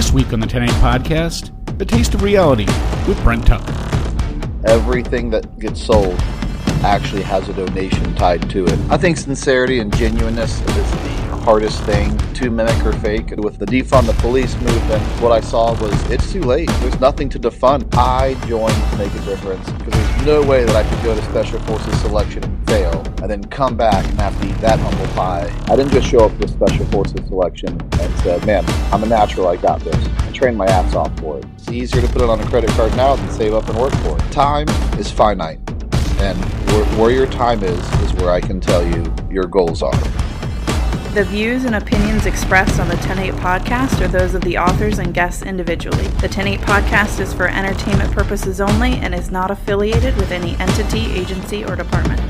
This week on the 10A Podcast, The Taste of Reality with Brent Tucker. Everything that gets sold actually has a donation tied to it. I think sincerity and genuineness is the hardest thing to mimic or fake. With the defund the police movement, what I saw was it's too late. There's nothing to defund. I joined to make a difference because there's no way that I could go to Special Forces Selection and fail and then come back and have to eat that humble pie. I didn't just show up to Special Forces Selection and said, man, I'm a natural, I got this. I trained my ass off for it. It's easier to put it on a credit card now than save up and work for it. Time is finite, and where your time is where I can tell you your goals are. The views and opinions expressed on the 10-8 Podcast are those of the authors and guests individually. The 10-8 Podcast is for entertainment purposes only and is not affiliated with any entity, agency, or department.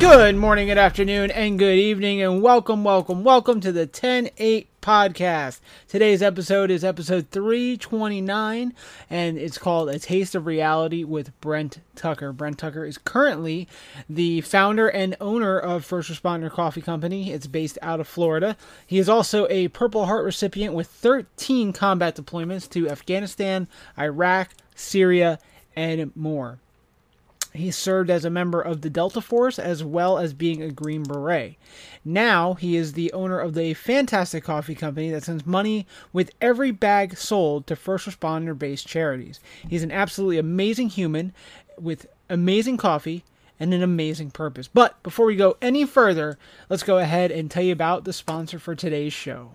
Good morning, good afternoon, and good evening, and welcome to the 10-8 Podcast. Today's episode is episode 329, and it's called A Taste of Reality with Brent Tucker. Brent Tucker is currently the founder and owner of First Responder Coffee Company. It's based out of Florida. He is also a Purple Heart recipient with 13 combat deployments to Afghanistan, Iraq, Syria, and more. He served as a member of the Delta Force as well as being a Green Beret. Now he is the owner of the fantastic coffee company that sends money with every bag sold to first responder-based charities. He's an absolutely amazing human with amazing coffee and an amazing purpose. But before we go any further, let's go ahead and tell you about the sponsor for today's show.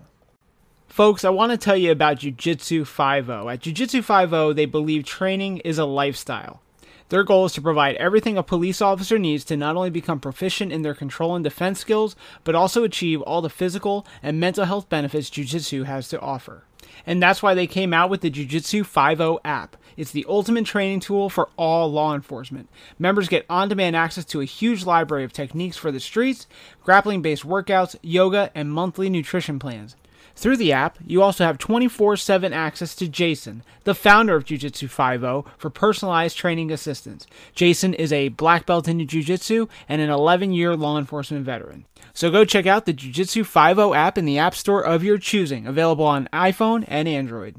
Folks, I want to tell you about Jiu-Jitsu 5.0. At Jiu-Jitsu 5.0, they believe training is a lifestyle. Their goal is to provide everything a police officer needs to not only become proficient in their control and defense skills, but also achieve all the physical and mental health benefits Jiu-Jitsu has to offer. And that's why they came out with the Jiu-Jitsu 5.0 app. It's the ultimate training tool for all law enforcement. Members get on-demand access to a huge library of techniques for the streets, grappling-based workouts, yoga, and monthly nutrition plans. Through the app, you also have 24/7 access to Jason, the founder of Jiu-Jitsu 5.0, for personalized training assistance. Jason is a black belt in Jiu-Jitsu and an 11-year law enforcement veteran. So go check out the Jiu-Jitsu 5.0 app in the App Store of your choosing, available on iPhone and Android.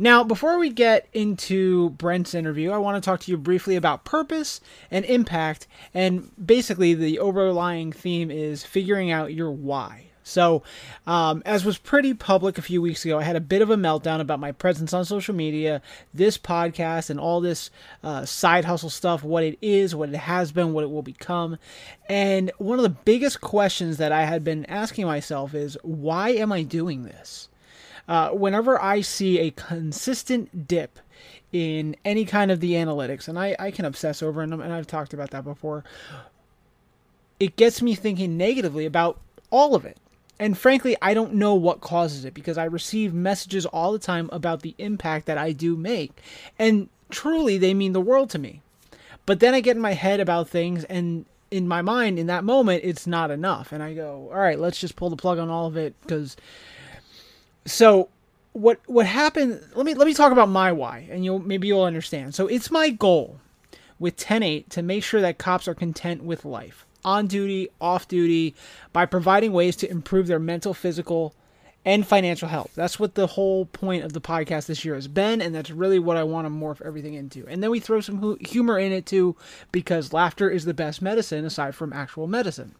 Now, before we get into Brent's interview, I want to talk to you briefly about purpose and impact, and basically the overlying theme is figuring out your why. So, as was pretty public a few weeks ago, I had a bit of a meltdown about my presence on social media, this podcast, and all this side hustle stuff, what it is, what it has been, what it will become. And one of the biggest questions that I had been asking myself is, why am I doing this? Whenever I see a consistent dip in any kind of the analytics, and I can obsess over them, and I've talked about that before, it gets me thinking negatively about all of it. And frankly, I don't know what causes it because I receive messages all the time about the impact that I do make. And truly, they mean the world to me. But then I get in my head about things, and in my mind, in that moment, it's not enough. And I go, all right, let's just pull the plug on all of it. Because so what happened, let me talk about my why, and maybe you'll understand. So it's my goal with 10-8 to make sure that cops are content with life. On duty, off duty, by providing ways to improve their mental, physical, and financial health. That's what the whole point of the podcast this year has been, and that's really what I want to morph everything into. And then we throw some humor in it too, because laughter is the best medicine aside from actual medicine.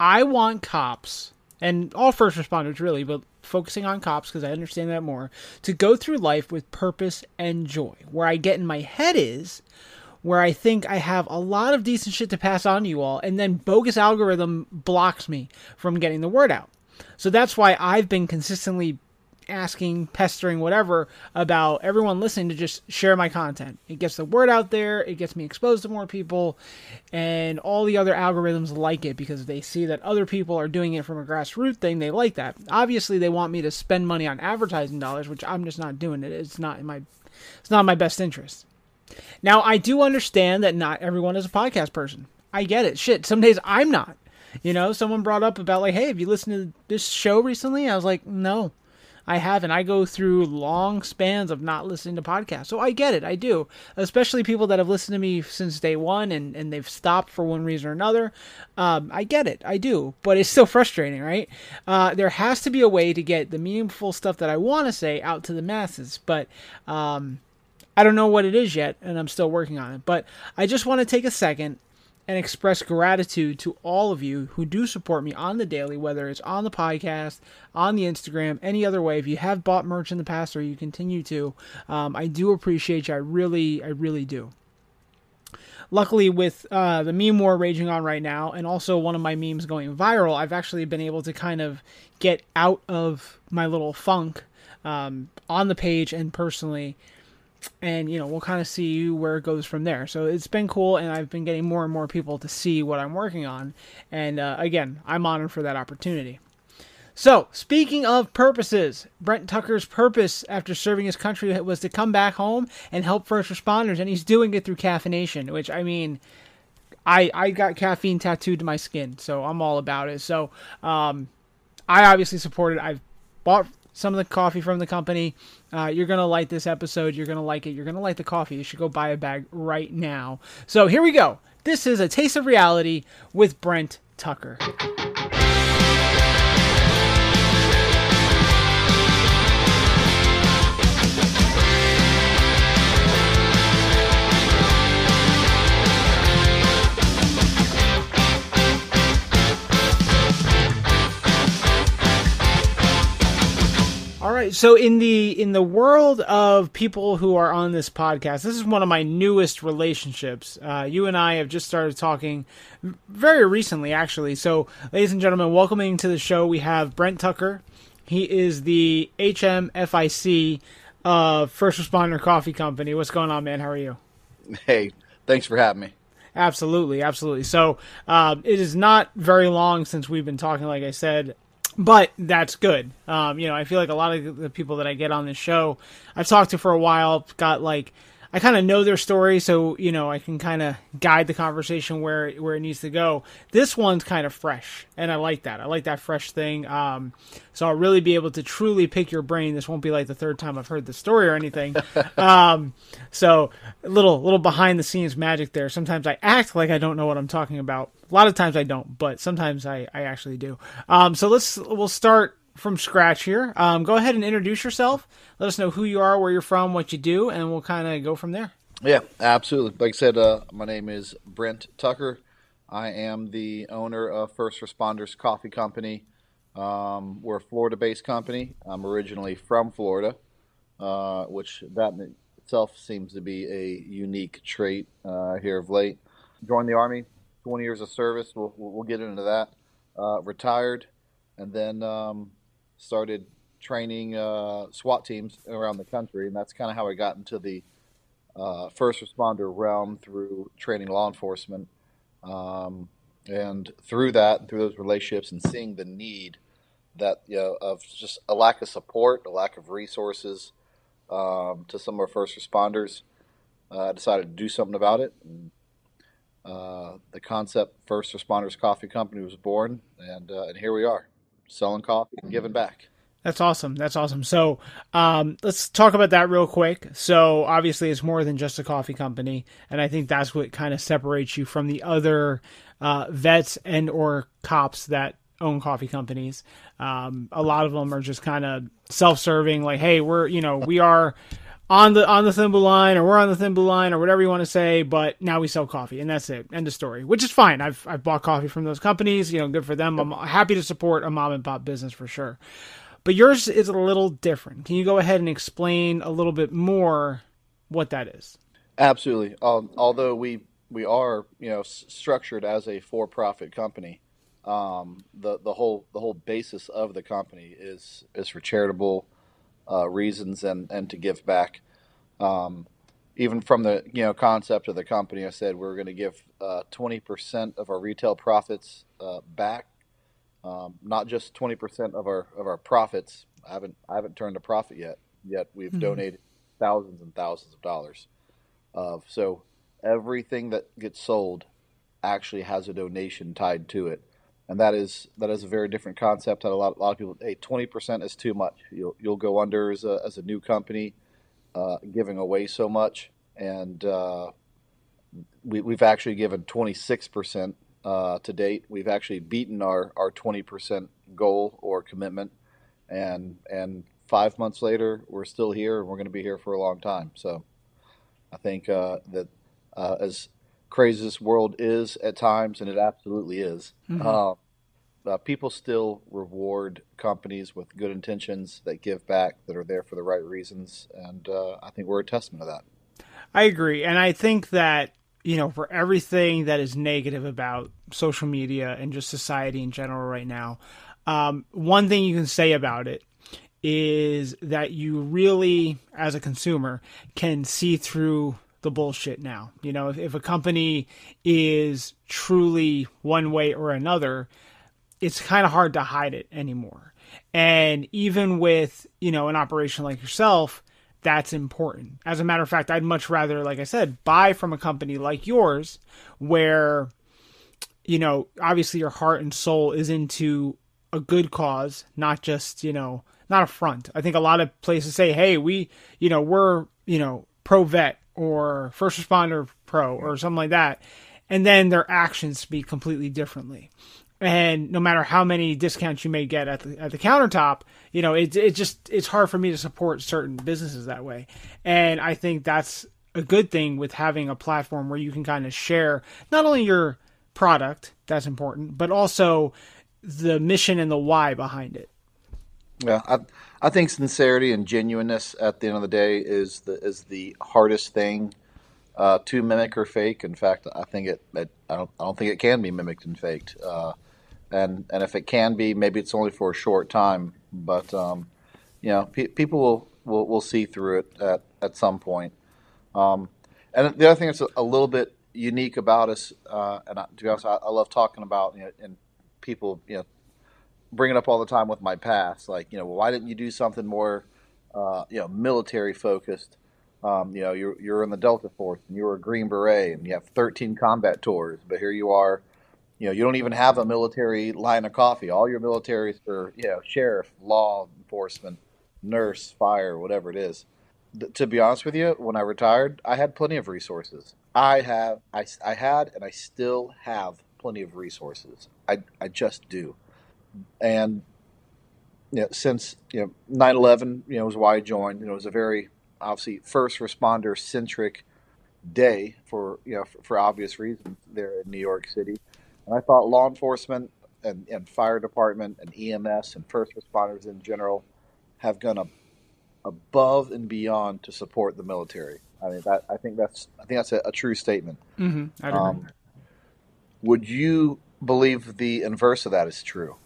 I want cops, and all first responders really, but focusing on cops because I understand that more, to go through life with purpose and joy. Where I get in my head is where I think I have a lot of decent shit to pass on to you all, and then bogus algorithm blocks me from getting the word out. So that's why I've been consistently asking, pestering, whatever, about everyone listening to just share my content. It gets the word out there, it gets me exposed to more people, and all the other algorithms like it because they see that other people are doing it from a grassroots thing, they like that. Obviously, they want me to spend money on advertising dollars, which I'm just not doing it. It's not in my best interest. Now, I do understand that not everyone is a podcast person. I get it. Shit, some days I'm not. Someone brought up about like, hey, have you listened to this show recently? I was like, no, I haven't. I go through long spans of not listening to podcasts. So I get it. I do. Especially people that have listened to me since day one and they've stopped for one reason or another. I get it. I do. But it's still frustrating, right? There has to be a way to get the meaningful stuff that I want to say out to the masses. But I don't know what it is yet, and I'm still working on it. But I just want to take a second and express gratitude to all of you who do support me on the daily, whether it's on the podcast, on the Instagram, any other way. If you have bought merch in the past or you continue to, I do appreciate you. I really do. Luckily, with the meme war raging on right now, and also one of my memes going viral, I've actually been able to kind of get out of my little funk on the page and personally. And, you know, we'll kind of see where it goes from there. So it's been cool, and I've been getting more and more people to see what I'm working on. And again, I'm honored for that opportunity. So, speaking of purposes, Brent Tucker's purpose after serving his country was to come back home and help first responders, and he's doing it through caffeination, which, I mean, I got caffeine tattooed to my skin, so I'm all about it. So I obviously support it. I've bought some of the coffee from the company. You're going to like this episode. You're going to like it. You're going to like the coffee. You should go buy a bag right now. So here we go. This is A Taste of Reality with Brent Tucker. So in the world of people who are on this podcast, this is one of my newest relationships. You and I have just started talking very recently, actually. So, ladies and gentlemen, welcoming to the show, we have Brent Tucker. He is the HMFIC of First Responder Coffee Company. What's going on, man? How are you? Hey, thanks for having me. Absolutely, absolutely. So it is not very long since we've been talking, like I said. But that's good. You know, I feel like a lot of the people that I get on this show, I've talked to for a while, got like, I kind of know their story. So, you know, I can kind of guide the conversation where it needs to go. This one's kind of fresh. And I like that. I like that fresh thing. So I'll really be able to truly pick your brain. This won't be like the third time I've heard the story or anything. So a little behind the scenes magic there. Sometimes I act like I don't know what I'm talking about. A lot of times I don't, but sometimes I actually do. So we'll start from scratch here. Go ahead and introduce yourself. Let us know who you are, where you're from, what you do, and we'll kind of go from there. Yeah, absolutely. Like I said, my name is Brent Tucker. I am the owner of First Responders Coffee Company. We're a Florida-based company. I'm originally from Florida, which that in itself seems to be a unique trait here of late. Joined the Army. 20 years of service, we'll get into that, retired, and then started training SWAT teams around the country, and that's kind of how I got into the first responder realm through training law enforcement, and through that, through those relationships and seeing the need that, you know, of just a lack of support, a lack of resources to some of our first responders, I decided to do something about it. And the concept First Responders Coffee Company was born, and here we are, selling coffee and giving back. That's awesome. That's awesome. So let's talk about that real quick. So obviously it's more than just a coffee company, and I think that's what kind of separates you from the other vets and or cops that own coffee companies. A lot of them are just kind of self-serving, like, hey, we are on the Thin Blue Line, or we're on the Thin Blue Line, or whatever you want to say, but now we sell coffee, and that's it. End of story, which is fine. I've bought coffee from those companies. You know, good for them. I'm happy to support a mom and pop business for sure. But yours is a little different. Can you go ahead and explain a little bit more what that is? Absolutely. Although we are, you know, structured as a for-profit company, the whole basis of the company is for charitable reasons and to give back. Even from the concept of the company, I said we're going to give 20% of our retail profits back. Not just 20% of our profits. I haven't turned a profit yet. Yet we've donated thousands and thousands of dollars. So everything that gets sold actually has a donation tied to it. And that is a very different concept. Had a lot of people, hey, 20% is too much. You'll go under as a new company, giving away so much. And we've actually given 26% to date. We've actually beaten our 20% goal or commitment. And 5 months later, we're still here, and we're going to be here for a long time. So I think that as crazy this world is at times, and it absolutely is, people still reward companies with good intentions that give back, that are there for the right reasons. And I think we're a testament to that. I agree. And I think that, you know, for everything that is negative about social media and just society in general right now, one thing you can say about it is that you really, as a consumer, can see through the bullshit now. You know, if a company is truly one way or another, it's kind of hard to hide it anymore. And even with, you know, an operation like yourself, that's important. As a matter of fact, I'd much rather, like I said, buy from a company like yours where, you know, obviously your heart and soul is into a good cause, not just, you know, not a front. I think a lot of places say, hey, we're pro vet or first responder pro or something like that. And then their actions speak completely differently. And no matter how many discounts you may get at the countertop, you know, it's hard for me to support certain businesses that way. And I think that's a good thing with having a platform where you can kind of share not only your product, that's important, but also the mission and the why behind it. Yeah, I think sincerity and genuineness at the end of the day is the hardest thing to mimic or fake. In fact, I think I don't think it can be mimicked and faked. And if it can be, maybe it's only for a short time. But you know, people will see through it at some point. And the other thing that's a little bit unique about us, and to be honest, I love talking about, you know, and people, you know, bring it up all the time with my past, like, you know, well, why didn't you do something more, you know, military focused? You know, you're in the Delta Force and you were a Green Beret and you have 13 combat tours, but here you are, you know, you don't even have a military line of coffee. All your militaries are, you know, sheriff, law enforcement, nurse, fire, whatever it is. To be honest with you, when I retired, I had plenty of resources. I had, and I still have plenty of resources. I just do. And, you know, since, you know, 9/11, you know, was why I joined. You know, it was a very, obviously, first responder centric day for, you know, for obvious reasons there in New York City. And I thought law enforcement and fire department and EMS and first responders in general have gone above and beyond to support the military. I mean, I think that's a true statement. Mm-hmm. I don't know. Would you believe the inverse of that is true?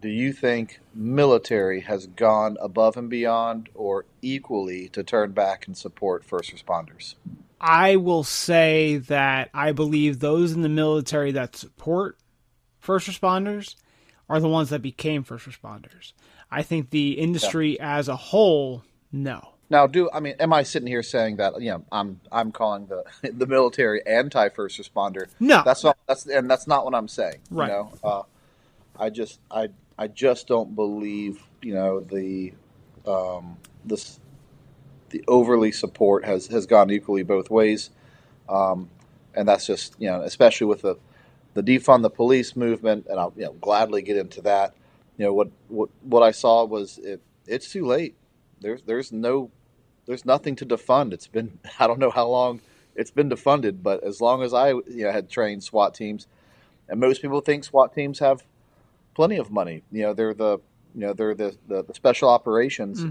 Do you think military has gone above and beyond or equally to turn back and support first responders? I will say that I believe those in the military that support first responders are the ones that became first responders. I think the industry as a whole, no. Now, am I sitting here saying that, you know, I'm calling the military anti first responder? No, that's not what I'm saying. Right. You know? I just don't believe, you know, the overly support has gone equally both ways, and that's just, you know, especially with the defund the police movement, and I'll, you know, gladly get into that. You know, what I saw was it's too late. There's nothing to defund. It's been, I don't know how long it's been defunded, but as long as I, you know, had trained SWAT teams, and most people think SWAT teams have plenty of money. You know, they're the special operations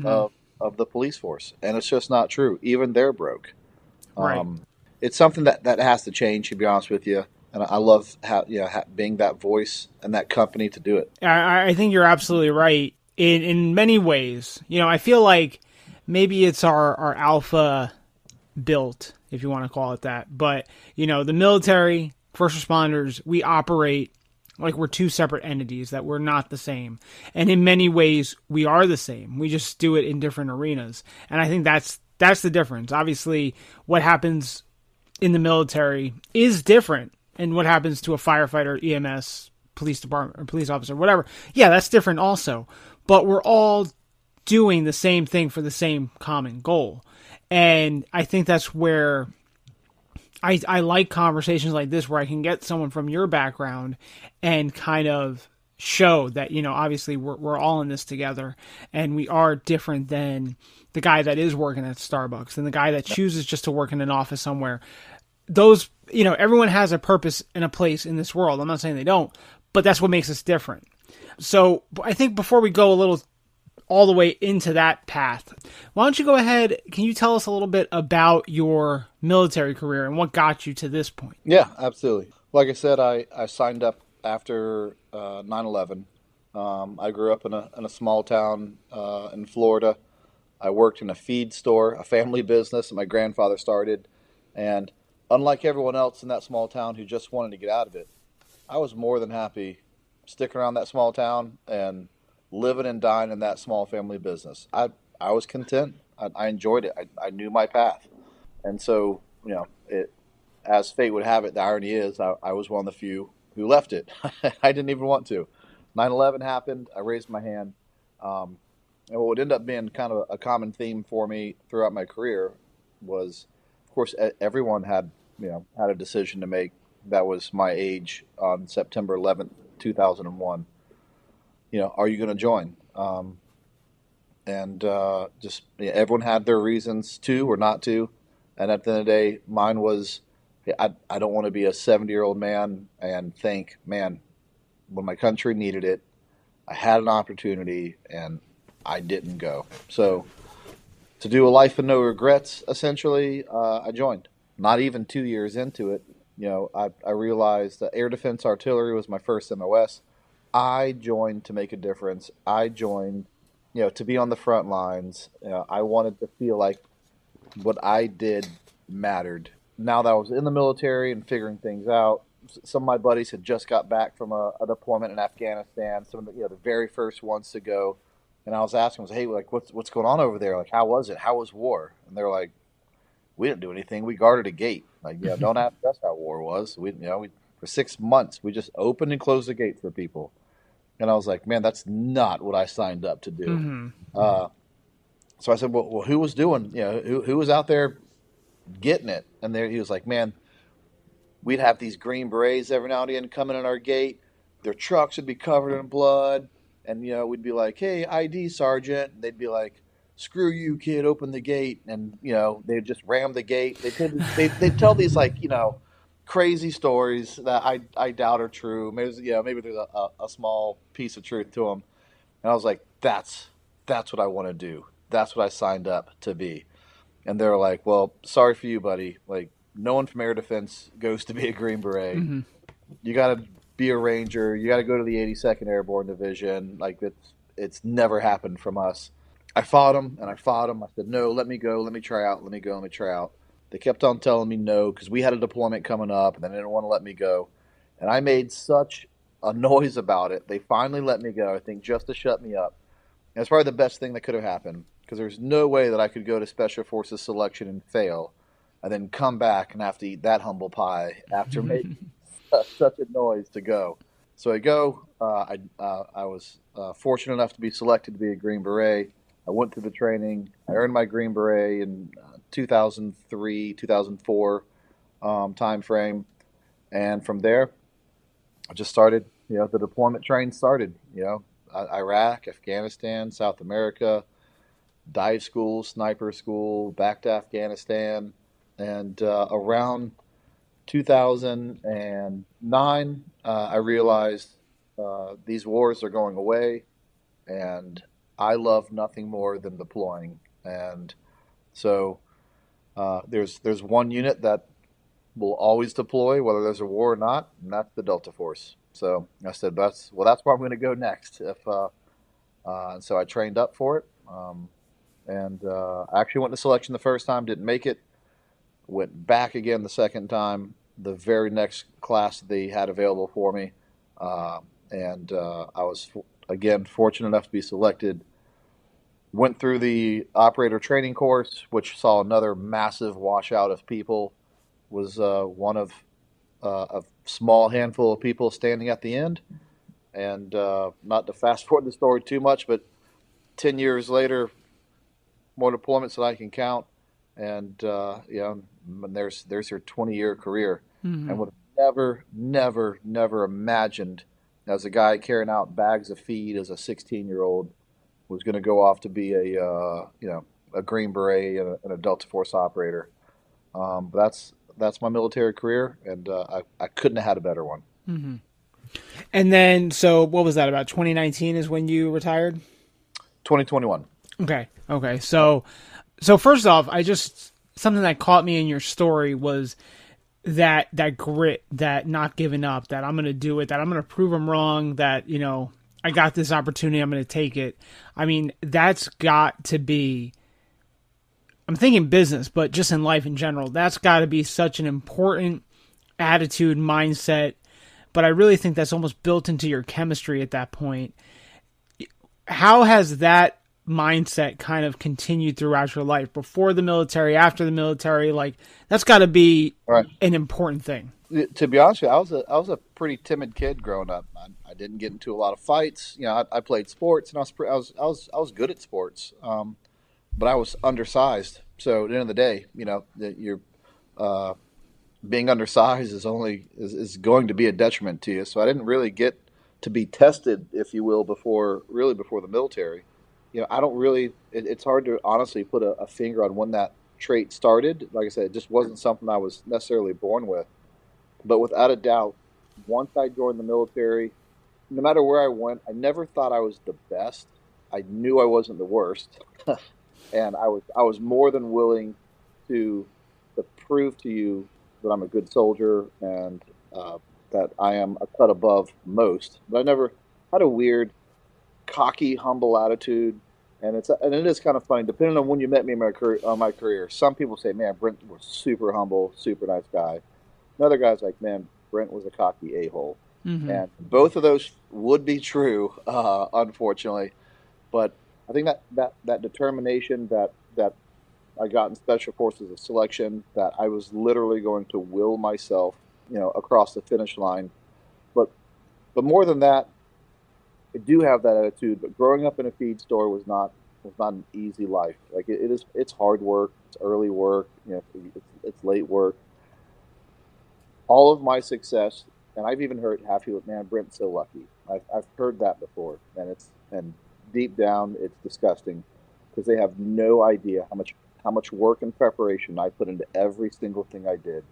of the police force, and it's just not true. Even they're broke. Right. It's something that has to change, to be honest with you. And I love how, you know, being that voice and that company to do it. I think you're absolutely right in many ways. You know, I feel like maybe it's our alpha built, if you want to call it that. But, you know, the military, first responders, we operate like we're two separate entities, that we're not the same. And in many ways, we are the same. We just do it in different arenas. And I think that's the difference. Obviously, what happens in the military is different than what happens to a firefighter, EMS, police department or police officer, whatever. Yeah, that's different also. But we're all doing the same thing for the same common goal. And I think that's where I like conversations like this, where I can get someone from your background and kind of show that, you know, obviously we're all in this together, and we are different than the guy that is working at Starbucks and the guy that chooses just to work in an office somewhere. Those, you know, everyone has a purpose and a place in this world. I'm not saying they don't, but that's what makes us different. So I think before we go a little all the way into that path, why don't you go ahead, can you tell us a little bit about your military career and what got you to this point? Yeah, absolutely. Like I said, I signed up after 9/11. I grew up in a small town in Florida. I worked in a feed store, a family business that my grandfather started. And unlike everyone else in that small town who just wanted to get out of it, I was more than happy sticking around that small town and living and dying in that small family business. I was content. I enjoyed it. I knew my path. And so, you know, it, as fate would have it, the irony is I was one of the few who left it. I didn't even want to. 9/11 happened. I raised my hand. And what would end up being kind of a common theme for me throughout my career was, of course, everyone had a decision to make that was my age on September 11th, 2001. You know, are you going to join? Everyone had their reasons to or not to. And at the end of the day, mine was, I don't want to be a 70-year-old man and think, man, when my country needed it, I had an opportunity and I didn't go. So to do a life of no regrets, essentially, I joined. Not even 2 years into it, you know, I realized that air defense artillery was my first MOS. I joined to make a difference. I joined, you know, to be on the front lines. You know, I wanted to feel like what I did mattered. Now that I was in the military and figuring things out, some of my buddies had just got back from a deployment in Afghanistan. Some of the, you know, the very first ones to go, and I was asking, "Hey, like, what's going on over there? Like, how was it? How was war?" And they're like, "We didn't do anything. We guarded a gate. Like, yeah, don't ask us how war was. We for 6 months we just opened and closed the gate for people." And I was like, man, that's not what I signed up to do. Mm-hmm. So I said, well, who was doing, you know, who was out there getting it? And there he was like, man, we'd have these Green Berets every now and again coming in our gate. Their trucks would be covered in blood. And, you know, we'd be like, hey, ID, Sergeant. And they'd be like, screw you, kid, open the gate. And, you know, they'd just ram the gate. They'd tell these, like, you know, crazy stories that I doubt are true. Maybe, you know, maybe there's a small piece of truth to them. And I was like, that's what I want to do. That's what I signed up to be. And they were like, well, sorry for you, buddy. Like, no one from air defense goes to be a Green Beret. Mm-hmm. You got to be a Ranger. You got to go to the 82nd Airborne Division. Like, it's never happened from us. I fought them, and I fought them. I said, no, let me go. Let me try out. Let me go. Let me try out. They kept on telling me no because we had a deployment coming up, and they didn't want to let me go. And I made such a noise about it. They finally let me go, I think, just to shut me up. And it's probably the best thing that could have happened because there's no way that I could go to Special Forces Selection and fail and then come back and have to eat that humble pie after making such a noise to go. So I go. I was fortunate enough to be selected to be a Green Beret. I went through the training. I earned my Green Beret in 2003, 2004 time frame, and from there, I just started. You know, the deployment train started. You know, Iraq, Afghanistan, South America, dive school, sniper school, back to Afghanistan, and around 2009, I realized these wars are going away, and I love nothing more than deploying. And so there's one unit that will always deploy, whether there's a war or not, and that's the Delta Force. So I said, that's where I'm going to go next. So I trained up for it. I actually went to selection the first time, didn't make it. Went back again the second time, the very next class they had available for me. I was, again, fortunate enough to be selected. Went through the operator training course, which saw another massive washout of people. Was one of a small handful of people standing at the end. And not to fast forward the story too much, but 10 years later, more deployments than I can count. And, you know, and there's her 20-year career. Mm-hmm. And would have never imagined as a guy carrying out bags of feed as a 16-year-old was going to go off to be a, you know, a Green Beret and a Delta Force operator. But that's my military career, and I couldn't have had a better one. Mm-hmm. And then, so what was that, about 2019 is when you retired? 2021. Okay. So first off, something that caught me in your story was that grit, that not giving up, that I'm going to do it, that I'm going to prove them wrong, that, you know, I got this opportunity, I'm going to take it. I mean, that's got to be, I'm thinking business, but just in life in general, that's got to be such an important attitude, mindset. But I really think that's almost built into your chemistry at that point. How has that mindset kind of continued throughout your life, before the military, after the military? Like, that's got to be an important thing. To be honest with you, I was a pretty timid kid growing up. I didn't get into a lot of fights. You know, I played sports, and I was good at sports, but I was undersized. So at the end of the day, you know, you're being undersized is going to be a detriment to you. So I didn't really get to be tested, if you will, before the military. You know, I don't really. It's hard to honestly put a finger on when that trait started. Like I said, it just wasn't something I was necessarily born with. But without a doubt, once I joined the military, no matter where I went, I never thought I was the best. I knew I wasn't the worst. And I was more than willing to prove to you that I'm a good soldier and that I am a cut above most. But I never had a weird, cocky, humble attitude. And it is kind of funny, depending on when you met me in my career. Some people say, man, Brent was super humble, super nice guy. Another guy's like, man, Brent was a cocky a-hole. Mm-hmm. And both of those would be true, unfortunately. But I think that determination that I got in Special Forces of Selection, that I was literally going to will myself, you know, across the finish line. But more than that, I do have that attitude. But growing up in a feed store was not an easy life. Like it's hard work, it's early work, you know, it's late work. All of my success, and I've even heard half people, man, Brent's so lucky. I've heard that before, and deep down, it's disgusting, because they have no idea how much work and preparation I put into every single thing I did.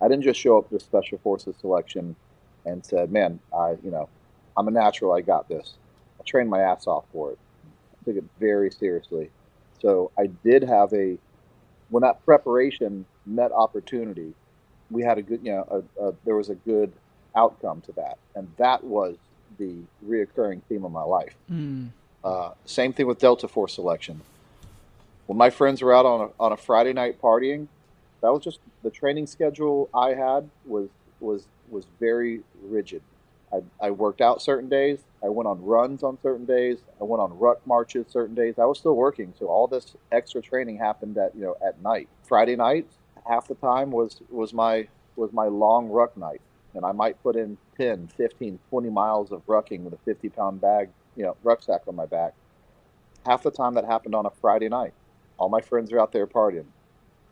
I didn't just show up to Special Forces Selection and said, man, I'm a natural, I got this. I trained my ass off for it. I took it very seriously. So I did have when that preparation met opportunity, we had a good, you know, there was a good outcome to that. And that was the reoccurring theme of my life. Mm. Same thing with Delta Force Selection. When my friends were out on a Friday night partying, that was just the training schedule I had was very rigid. I worked out certain days. I went on runs on certain days. I went on ruck marches certain days. I was still working. So all this extra training happened at night, Friday nights. Half the time was my long ruck night, and I might put in 10, 15, 20 miles of rucking with a 50-pound bag, rucksack on my back. Half the time that happened on a Friday night. All my friends are out there partying.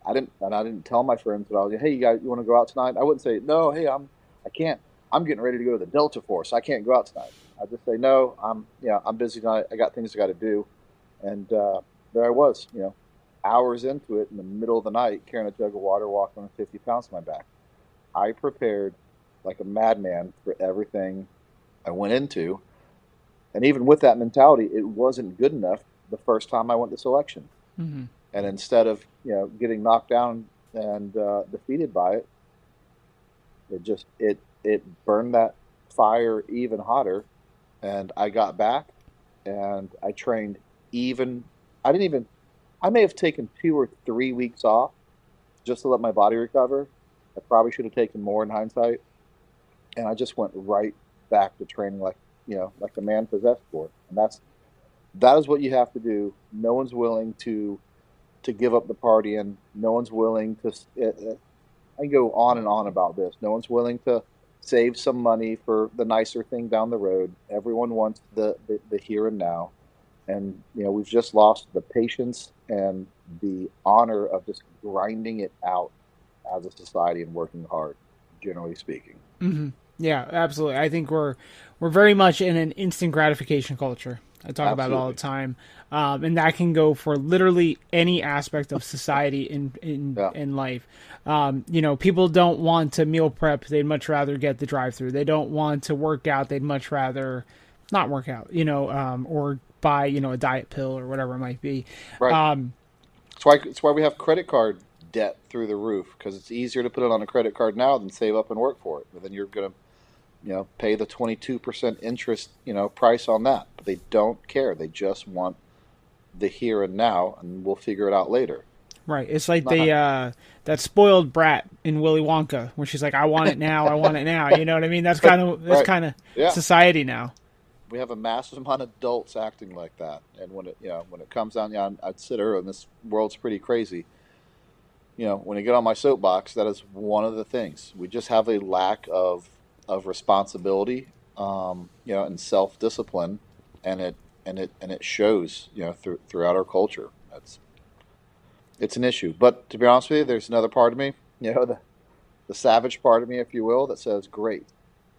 I didn't tell my friends that I was, hey, you guys, you want to go out tonight? I wouldn't say, no, hey, I can't. I'm getting ready to go to the Delta Force. I can't go out tonight. I'd just say, no, I'm busy tonight. I got things I got to do, and there I was, hours into it in the middle of the night, carrying a jug of water, walking on 50 pounds on my back. I prepared like a madman for everything I went into. And even with that mentality, it wasn't good enough the first time I went to selection. Mm-hmm. And instead of, getting knocked down and defeated by it, it burned that fire even hotter. And I got back and I trained I may have taken 2 or 3 weeks off just to let my body recover. I probably should have taken more in hindsight. And I just went right back to training like a man possessed for it. And that is what you have to do. No one's willing to give up the party, and no one's willing to, I can go on and on about this. No one's willing to save some money for the nicer thing down the road. Everyone wants the here and now. And, you know, we've just lost the patience and the honor of just grinding it out as a society and working hard, generally speaking. Mm-hmm. Yeah, absolutely. I think we're very much in an instant gratification culture. I talk absolutely. About it all the time. And that can go for literally any aspect of society in life. You know, people don't want to meal prep. They'd much rather get the drive-through. They don't want to work out. They'd much rather not work out, you know, or buy, you know, a diet pill or whatever it might be. Right. It's why we have credit card debt through the roof, because it's easier to put it on a credit card now than save up and work for it. But then you're going to, you know, pay the 22% interest, you know, price on that. But they don't care. They just want the here and now, and we'll figure it out later. Right. It's like that spoiled brat in Willy Wonka, where she's like, I want it now. I want it now. You know what I mean? That's kind of society now. We have a massive amount of adults acting like that. And when it comes down, I'd sit early, and this world's pretty crazy. You know, when I get on my soapbox, that is one of the things. We just have a lack of responsibility, you know, and self-discipline, and it shows, you know, throughout our culture. It's an issue. But to be honest with you, there's another part of me, you know, the savage part of me, if you will, that says great,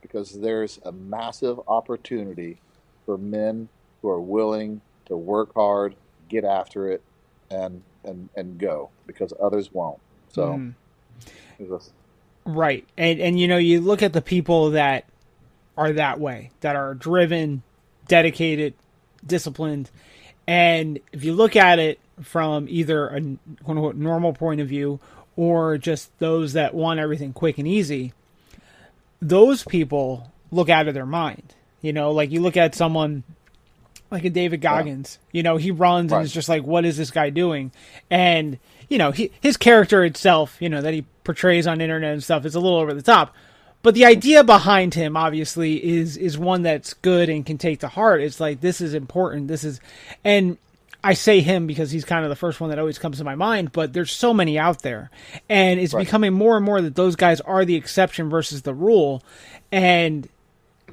because there's a massive opportunity for men who are willing to work hard, get after it, and go, because others won't. So right. And you know, you look at the people that are that way, that are driven, dedicated, disciplined. And if you look at it from either a quote unquote normal point of view, or just those that want everything quick and easy, those people look out of their mind. You know, like you look at someone like a David Goggins, yeah. You know, he runs right. And it's just like, what is this guy doing? And, you know, his character itself, you know, that he portrays on internet and stuff is a little over the top, but the idea behind him obviously is one that's good and can take to heart. It's like, this is important. And I say him because he's kind of the first one that always comes to my mind, but there's so many out there, and it's right. becoming more and more that those guys are the exception versus the rule. And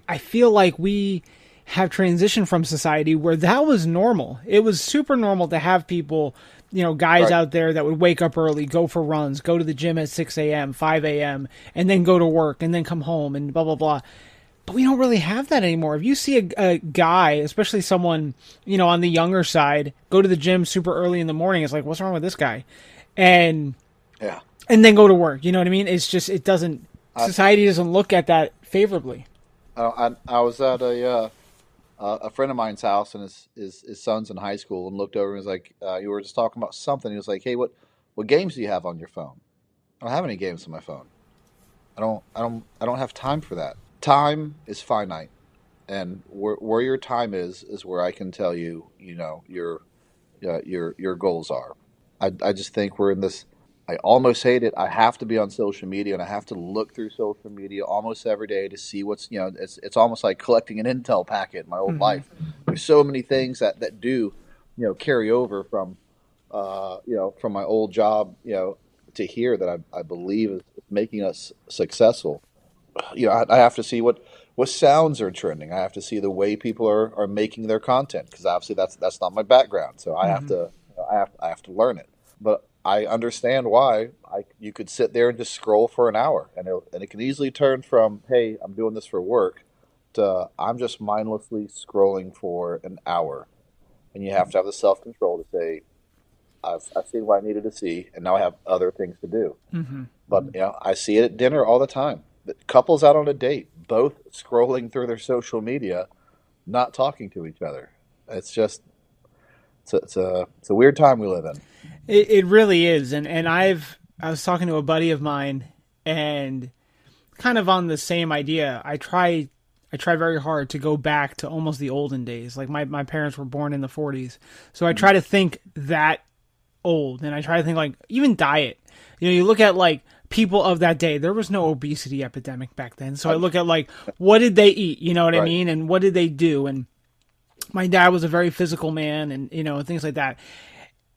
I feel like we have transitioned from society where that was normal. It was super normal to have people, you know, guys right. out there that would wake up early, go for runs, go to the gym at 6 a.m., 5 a.m., and then go to work and then come home and blah, blah, blah. But we don't really have that anymore. If you see a guy, especially someone, you know, on the younger side, go to the gym super early in the morning, it's like, what's wrong with this guy? And yeah, and then go to work. You know what I mean? It's just, it doesn't, society doesn't look at that favorably. I was at a friend of mine's house, and his son's in high school, and looked over and was like, you were just talking about something. He was like, hey, what games do you have on your phone? I don't have any games on my phone. I don't have time for that. Time is finite, and where your time is where I can tell you, you know, your goals are. I just think we're in this, I almost hate it. I have to be on social media, and I have to look through social media almost every day to see what's, you know, it's almost like collecting an intel packet in my old life. There's so many things that do, you know, carry over from, you know, from my old job, you know, to here that I believe is making us successful. You know, I have to see what sounds are trending. I have to see the way people are making their content, because obviously that's not my background. So I have to, I have to learn it. But I understand why you could sit there and just scroll for an hour, and it can easily turn from, hey, I'm doing this for work, to I'm just mindlessly scrolling for an hour. And you have to have the self-control to say, I've seen what I needed to see, and now I have other things to do. Mm-hmm. But, you know, I see it at dinner all the time. Couples out on a date, both scrolling through their social media, not talking to each other. It's just, it's a weird time we live in. It really is. And I was talking to a buddy of mine, and kind of on the same idea. I try very hard to go back to almost the olden days. Like my parents were born in the 40s. So I try to think that old, and I try to think like even diet. You know, you look at like people of that day, there was no obesity epidemic back then. So I look at like, what did they eat? You know what right. I mean? And what did they do? And my dad was a very physical man, and, you know, things like that.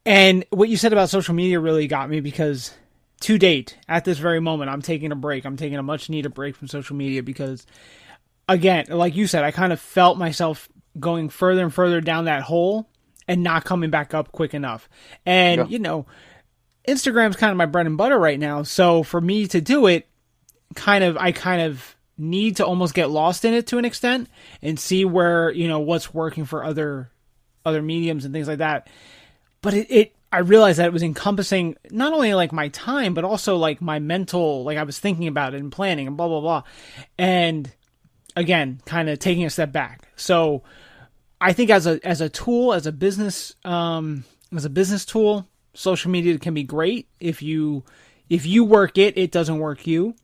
And what you said about social media really got me, because to date, at this very moment, I'm taking a break. I'm taking a much-needed break from social media because, again, like you said, I kind of felt myself going further and further down that hole and not coming back up quick enough. And, you know, Instagram's kind of my bread and butter right now. So for me to do it, I kind of need to almost get lost in it to an extent and see where, you know, what's working for other mediums and things like that. But I realized that it was encompassing not only like my time, but also like my mental, like I was thinking about it and planning and blah, blah, blah. And again, kind of taking a step back. So I think as a tool, as a business tool, social media can be great. If you work it doesn't work you.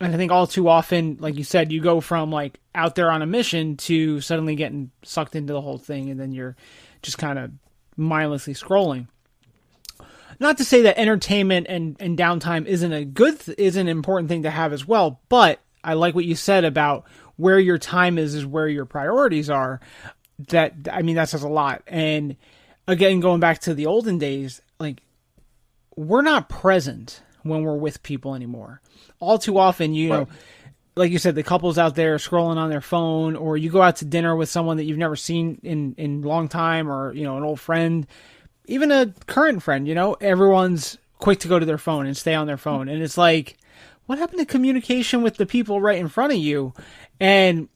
And I think all too often, like you said, you go from like out there on a mission to suddenly getting sucked into the whole thing. And then you're just kind of mindlessly scrolling. Not to say that entertainment and downtime isn't is an important thing to have as well. But I like what you said about where your time is where your priorities are. That says a lot. And again, going back to the olden days, like we're not present when we're with people anymore. All too often, you know, like you said, the couples out there scrolling on their phone, or you go out to dinner with someone that you've never seen in a long time, or, you know, an old friend, even a current friend, you know, everyone's quick to go to their phone and stay on their phone. And it's like, what happened to communication with the people right in front of you? And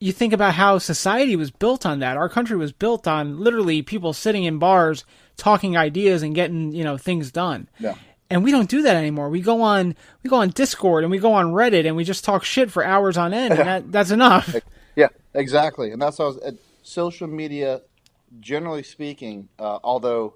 you think about how society was built on that. Our country was built on literally people sitting in bars, talking ideas and getting, you know, things done. Yeah. And we don't do that anymore. We go on Discord and we go on Reddit and we just talk shit for hours on end. And that's enough. Yeah, exactly. And that's how social media, generally speaking, although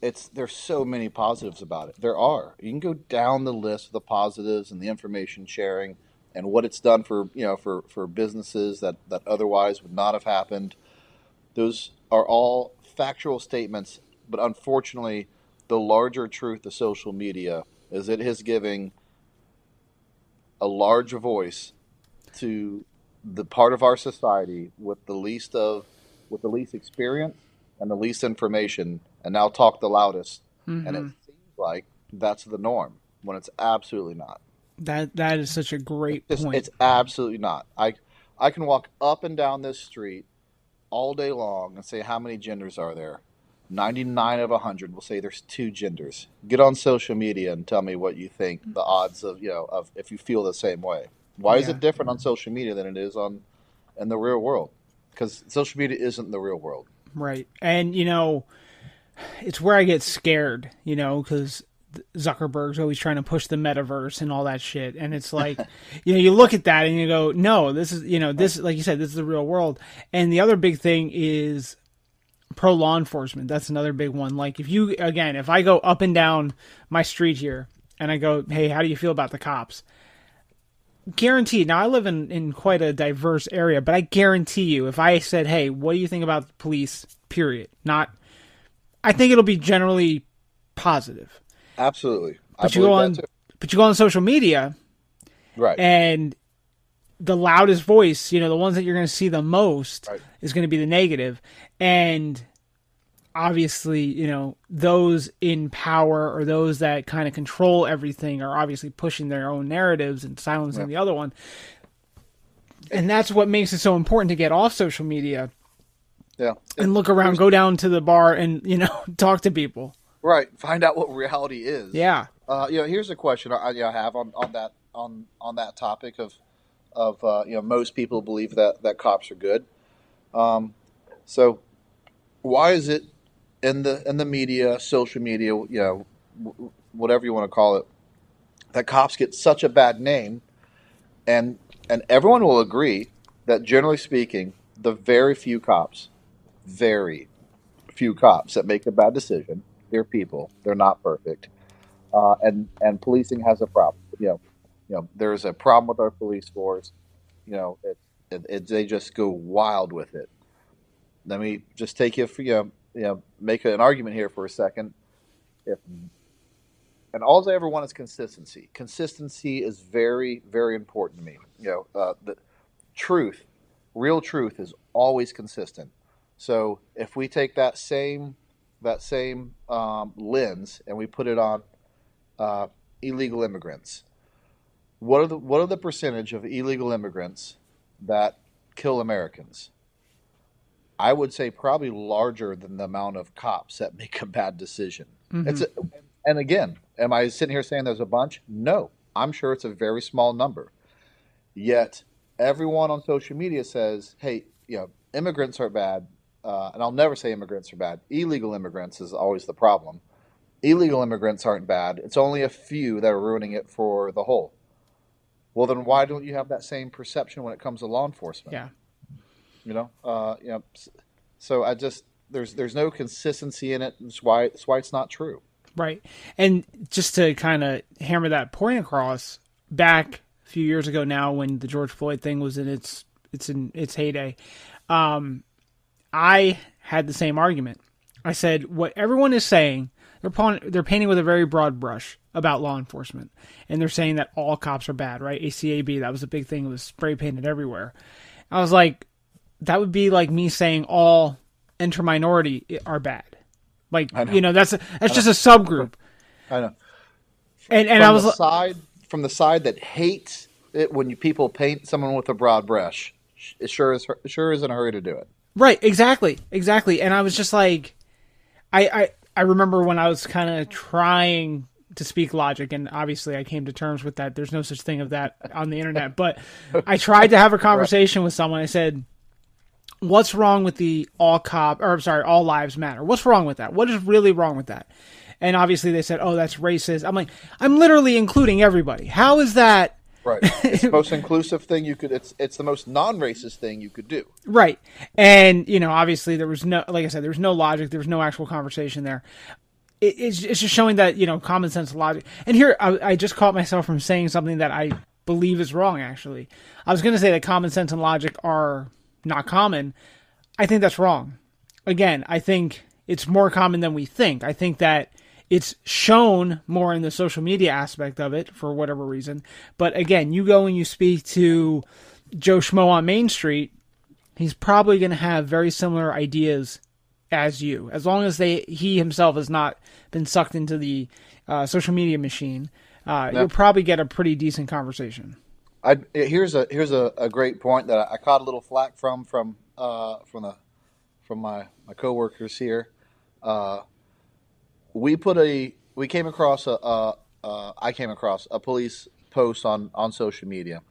there's so many positives about it. There are. You can go down the list of the positives and the information sharing and what it's done for, you know, for businesses that otherwise would not have happened. Those are all factual statements, but unfortunately, the larger truth of social media is it is giving a large voice to the part of our society with the least experience and the least information, and now talk the loudest. Mm-hmm. And it seems like that's the norm when it's absolutely not. That is such a great point. It's absolutely not. I can walk up and down this street all day long and say, how many genders are there? 99 of 100 will say there's two genders. Get on social media and tell me what you think the odds of, you know, of if you feel the same way. Why is it different on social media than it is in the real world? Because social media isn't the real world. Right. And, you know, it's where I get scared, you know, because Zuckerberg's always trying to push the metaverse and all that shit. And it's like, you know, you look at that and you go, no, this is, you know, this, like you said, this is the real world. And the other big thing is pro law enforcement. That's another big one. Like if I go up and down my street here and I go, hey, how do you feel about the cops? Guaranteed. Now I live in quite a diverse area, but I guarantee you, if I said, hey, what do you think about the police, period? I think it'll be generally positive. Absolutely. But you go on social media, right? And the loudest voice, you know, the ones that you're going to see the most is going to be the negative. And obviously, you know, those in power or those that kind of control everything are obviously pushing their own narratives and silencing the other one. And that's what makes it so important to get off social media. Yeah. And look around, go down to the bar and, you know, talk to people. Right. Find out what reality is. Yeah. You know, here's a question I have on that topic of you know, most people believe that cops are good. So why is it in the media, social media, you know, whatever you want to call it, that cops get such a bad name? And everyone will agree that, generally speaking, the very few cops that make a bad decision, they're people. They're not perfect. And policing has a problem, you know. You know, there's a problem with our police force. You know, they just go wild with it. Let me just take you for, you know, make an argument here for a second. And all I ever want is consistency. Consistency is very, very important to me. You know, the truth, real truth, is always consistent. So if we take that same lens and we put it on illegal immigrants. What are the percentage of illegal immigrants that kill Americans? I would say probably larger than the amount of cops that make a bad decision. Mm-hmm. And again, am I sitting here saying there's a bunch? No, I'm sure it's a very small number. Yet everyone on social media says, hey, you know, immigrants are bad. And I'll never say immigrants are bad. Illegal immigrants is always the problem. Illegal immigrants aren't bad. It's only a few that are ruining it for the whole. Well, then why don't you have that same perception when it comes to law enforcement? Yeah. You know, so I just, there's no consistency in it. That's why it's not true. Right. And just to kind of hammer that point across, back a few years ago now, when the George Floyd thing was in its heyday, I had the same argument. I said, what everyone is saying, they're painting with a very broad brush about law enforcement. And they're saying that all cops are bad, right? ACAB, that was a big thing. It was spray painted everywhere. I was like, that would be like me saying all inter-minority are bad. Like, you know, that's just a subgroup. I know. And I was from the side that hates it when people paint someone with a broad brush. It sure is in a hurry to do it. Right. Exactly. And I was just like, I remember when I was kind of trying to speak logic, and obviously I came to terms with that. There's no such thing of that on the internet, but I tried to have a conversation with someone. I said, what's wrong with the all lives matter? What's wrong with that? What is really wrong with that? And obviously they said, oh, that's racist. I'm like, I'm literally including everybody. How is that? Right. It's the most inclusive thing you could, it's the most non-racist thing you could do. Right. And, you know, obviously there was no, like I said, there was no logic. There was no actual conversation there. It's just showing that, you know, common sense logic. And here I just caught myself from saying something that I believe is wrong, actually. I was going to say that common sense and logic are not common. I think that's wrong. Again, I think it's more common than we think. I think that it's shown more in the social media aspect of it for whatever reason. But again, you go and you speak to Joe Schmo on Main Street, he's probably going to have very similar ideas as you, as long as he himself has not been sucked into the social media machine. You'll probably get a pretty decent conversation. Here's a great point that I caught a little flack from my coworkers here. I came across a police post on social media.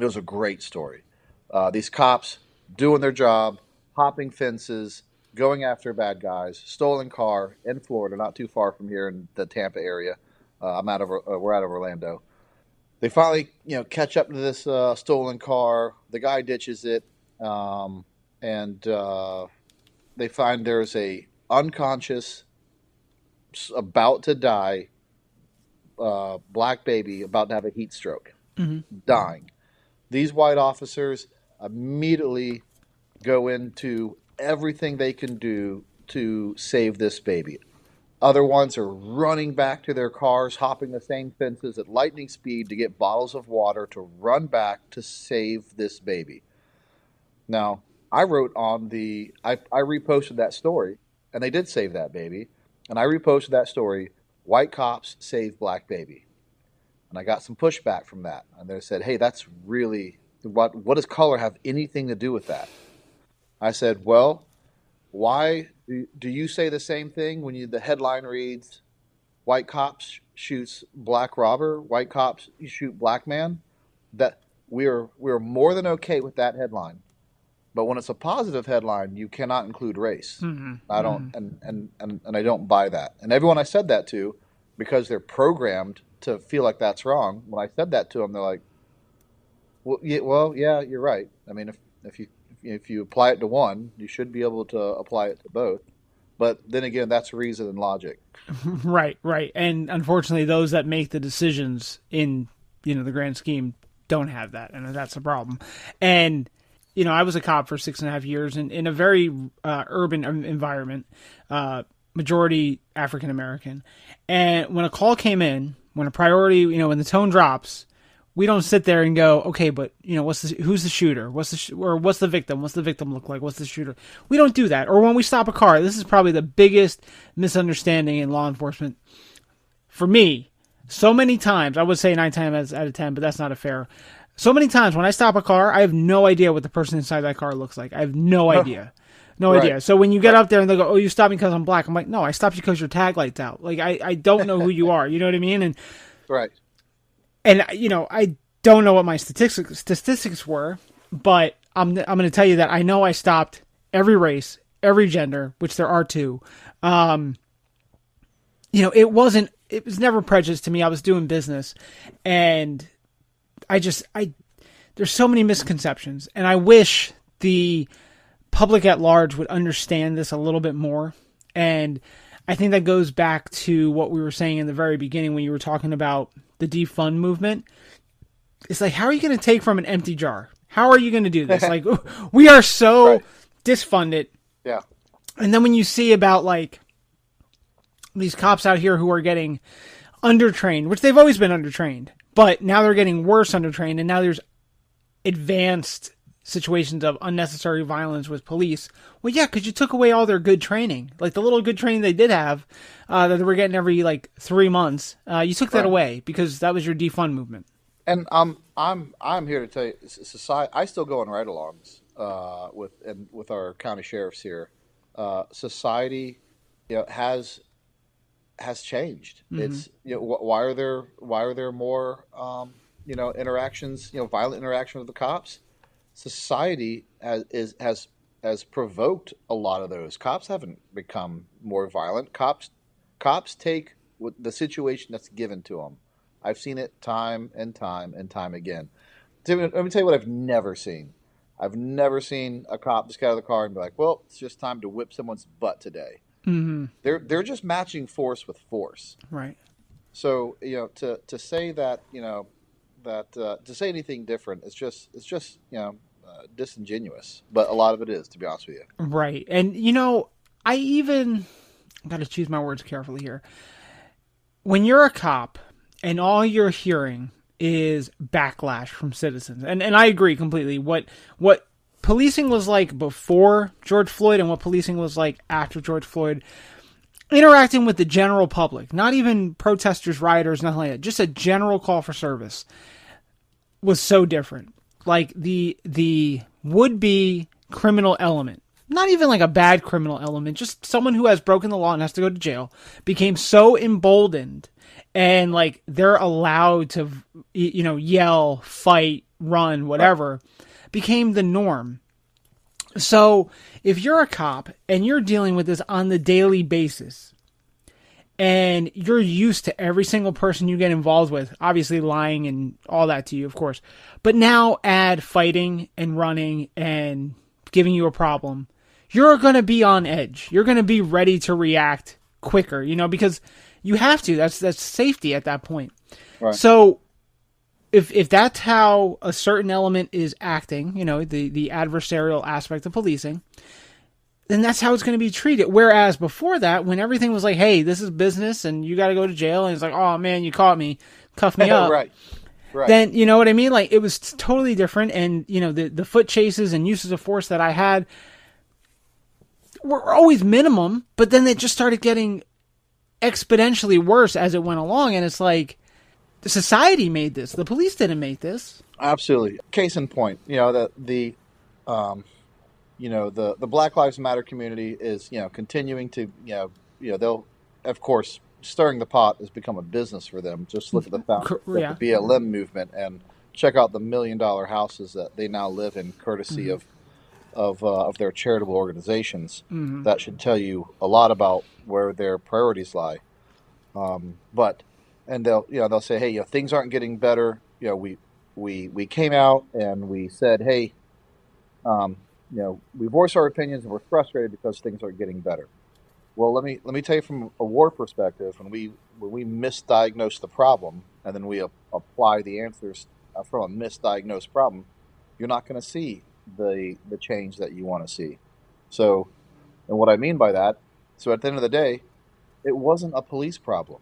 It was a great story. These cops doing their job, hopping fences, going after bad guys, stolen car in Florida, not too far from here in the Tampa area. We're out of Orlando. They finally, you know, catch up to this stolen car. The guy ditches it, and they find there's a unconscious, about to die, black baby about to have a heat stroke, mm-hmm. dying. These white officers immediately go into everything they can do to save this baby. Other ones are running back to their cars, hopping the same fences at lightning speed to get bottles of water to run back to save this baby. Now, I reposted that story, and they did save that baby. And I reposted that story, white cops save black baby. And I got some pushback from that. And they said, hey, that's really, what does color have anything to do with that? I said, well, why do you say the same thing when the headline reads, white cops shoots black robber, white cops shoot black man? That we're more than okay with that headline. But when it's a positive headline, you cannot include race. Mm-hmm. I don't, mm-hmm. and I don't buy that. And everyone I said that to, because they're programmed to feel like that's wrong, when I said that to them, they're like, well, yeah, you're right. I mean, if you apply it to one, you should be able to apply it to both. But then again, that's reason and logic. Right. And unfortunately, those that make the decisions in, you know, the grand scheme don't have that. And that's a problem. And, you know, I was a cop for 6.5 years in a very urban environment, majority African-American. And when a call came in, when a priority, you know, when the tone drops, we don't sit there and go, okay, but you know, who's the shooter? What's the victim? What's the victim look like? What's the shooter? We don't do that. Or when we stop a car, this is probably the biggest misunderstanding in law enforcement for me, so many times, I would say 9 times out of 10, but that's not a fair. So many times when I stop a car, I have no idea what the person inside that car looks like. I have no idea. No right. idea. So when you get up there and they go, oh, you stopped me because I'm black. I'm like, no, I stopped you because your tag light's out. Like, I don't know who you are. You know what I mean? And right. And, you know, I don't know what my statistics were, but I'm going to tell you that I know I stopped every race, every gender, which there are 2. You know, it was never prejudice to me. I was doing business, and there's so many misconceptions, and I wish the public at large would understand this a little bit more. And I think that goes back to what we were saying in the very beginning when you were talking about the defund movement. It's like, how are you going to take from an empty jar? How are you going to do this? Like, we are so disfunded. Yeah. And then when you see about like these cops out here who are getting undertrained, which they've always been undertrained, but now they're getting worse undertrained, and now there's advanced situations of unnecessary violence with police. Well, yeah, because you took away all their good training. Like, the little good training they did have that they were getting every, like, 3 months, you took that away because that was your defund movement. And I'm here to tell you, society. I still go on ride-alongs with our county sheriffs here. Society, you know, has changed. Mm-hmm. It's, you know, why are there more you know, interactions, you know, violent interaction with the cops? Society has provoked a lot of those. Cops haven't become more violent. Cops take the situation that's given to them. I've seen it time and time and time again. Let me tell you what I've never seen. I've never seen a cop just get out of the car and be like, well, it's just time to whip someone's butt today. Mm-hmm. They're just matching force with force, right? So, you know, to say that, you know, that to say anything different, it's just you know, disingenuous. But a lot of it is, to be honest with you, right? And you know, I got to choose my words carefully here. When you're a cop and all you're hearing is backlash from citizens, and I agree completely. What policing was like before George Floyd and what policing was like after George Floyd, interacting with the general public, not even protesters, rioters, nothing like that, just a general call for service, was so different. Like the would-be criminal element, not even like a bad criminal element, just someone who has broken the law and has to go to jail, became so emboldened, and like they're allowed to, you know, yell, fight, run, whatever, became the norm. So if you're a cop and you're dealing with this on the daily basis and you're used to every single person you get involved with, obviously lying and all that to you, of course, but now add fighting and running and giving you a problem, you're going to be on edge. You're going to be ready to react quicker, you know, because you have to. That's safety at that point. Right. So If that's how a certain element is acting, you know, the adversarial aspect of policing, then that's how it's going to be treated. Whereas before that, when everything was like, hey, this is business and you got to go to jail, and it's like, oh man, you caught me, cuff me up. Right. Then, you know what I mean? Like, it was totally different. And, you know, the foot chases and uses of force that I had were always minimum, but then they just started getting exponentially worse as it went along. And it's like, society made this. The police didn't make this. Absolutely. Case in point, you know, you know, the Black Lives Matter community is, you know, continuing to, you know, they'll, of course, stirring the pot has become a business for them. Just look at the BLM movement and check out the $1 million houses that they now live in, courtesy mm-hmm. of their charitable organizations. Mm-hmm. That should tell you a lot about where their priorities lie. And they'll say, hey, you know, things aren't getting better. You know, we came out and we said, hey, you know, we voice our opinions and we're frustrated because things aren't getting better. Well, let me tell you from a war perspective, when we misdiagnose the problem and then we apply the answers from a misdiagnosed problem, you're not going to see the change that you want to see. So, and what I mean by that, so at the end of the day, it wasn't a police problem.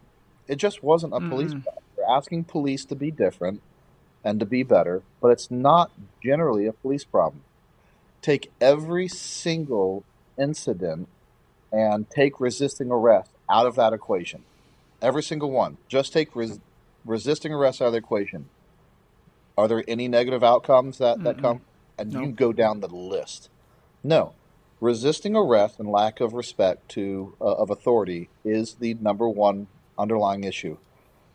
It just wasn't a police problem. They're asking police to be different and to be better, but it's not generally a police problem. Take every single incident and take resisting arrest out of that equation. Every single one. Just take resisting arrest out of the equation. Are there any negative outcomes that come? And you go down the list. No. Resisting arrest and lack of respect of authority is the number one underlying issue.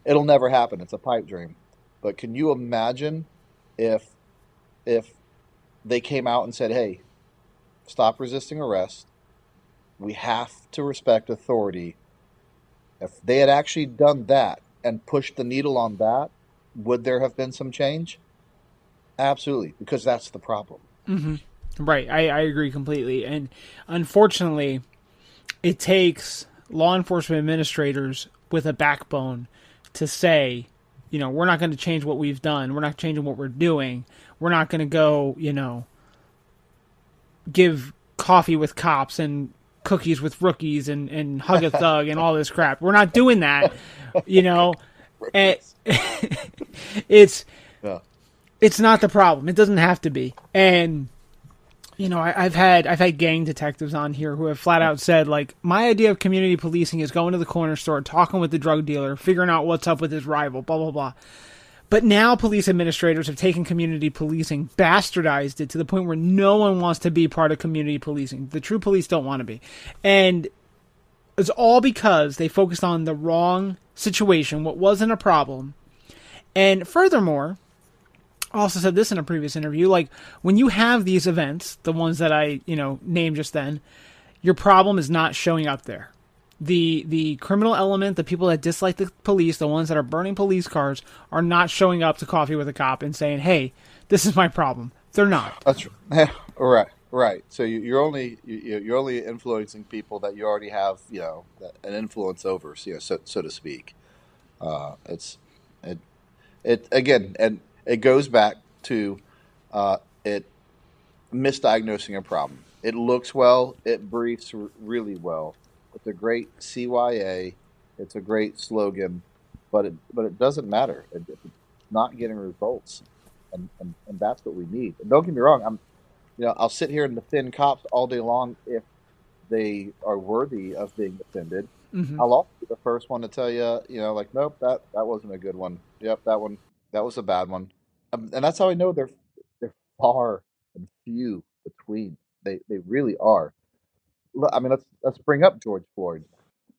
It'll never happen. It's a pipe dream. But can you imagine if they came out and said, hey, stop resisting arrest. We have to respect authority. If they had actually done that and pushed the needle on that, would there have been some change? Absolutely, because that's the problem. Mm-hmm. Right, I agree completely. And unfortunately, it takes law enforcement administrators with a backbone to say, you know, we're not going to change what we've done. We're not changing what we're doing. We're not going to go, you know, give coffee with cops and cookies with rookies and hug a thug and all this crap. We're not doing that, you know. And it's not the problem. It doesn't have to be. And you know, I've had gang detectives on here who have flat out said, like, my idea of community policing is going to the corner store, talking with the drug dealer, figuring out what's up with his rival, blah, blah, blah. But now police administrators have taken community policing, bastardized it to the point where no one wants to be part of community policing. The true police don't want to be. And it's all because they focused on the wrong situation, what wasn't a problem. And furthermore, I also said this in a previous interview, like, when you have these events, the ones that I, you know, named just then, your problem is not showing up there. The criminal element, the people that dislike the police, the ones that are burning police cars, are not showing up to coffee with a cop and saying, hey, this is my problem. They're not. That's right. Right. So you're only influencing people that you already have, you know, an influence over, you know, so to speak. It goes back to it misdiagnosing a problem. It looks well. It breathes really well. It's a great CYA. It's a great slogan, but it doesn't matter. It's not getting results, and that's what we need. And don't get me wrong. I'll sit here and defend cops all day long if they are worthy of being defended. Mm-hmm. I'll also be the first one to tell you, you know, like, nope, that wasn't a good one. Yep, that one. That was a bad one. And that's how I know they're far and few between. They really are. I mean, let's bring up George Floyd.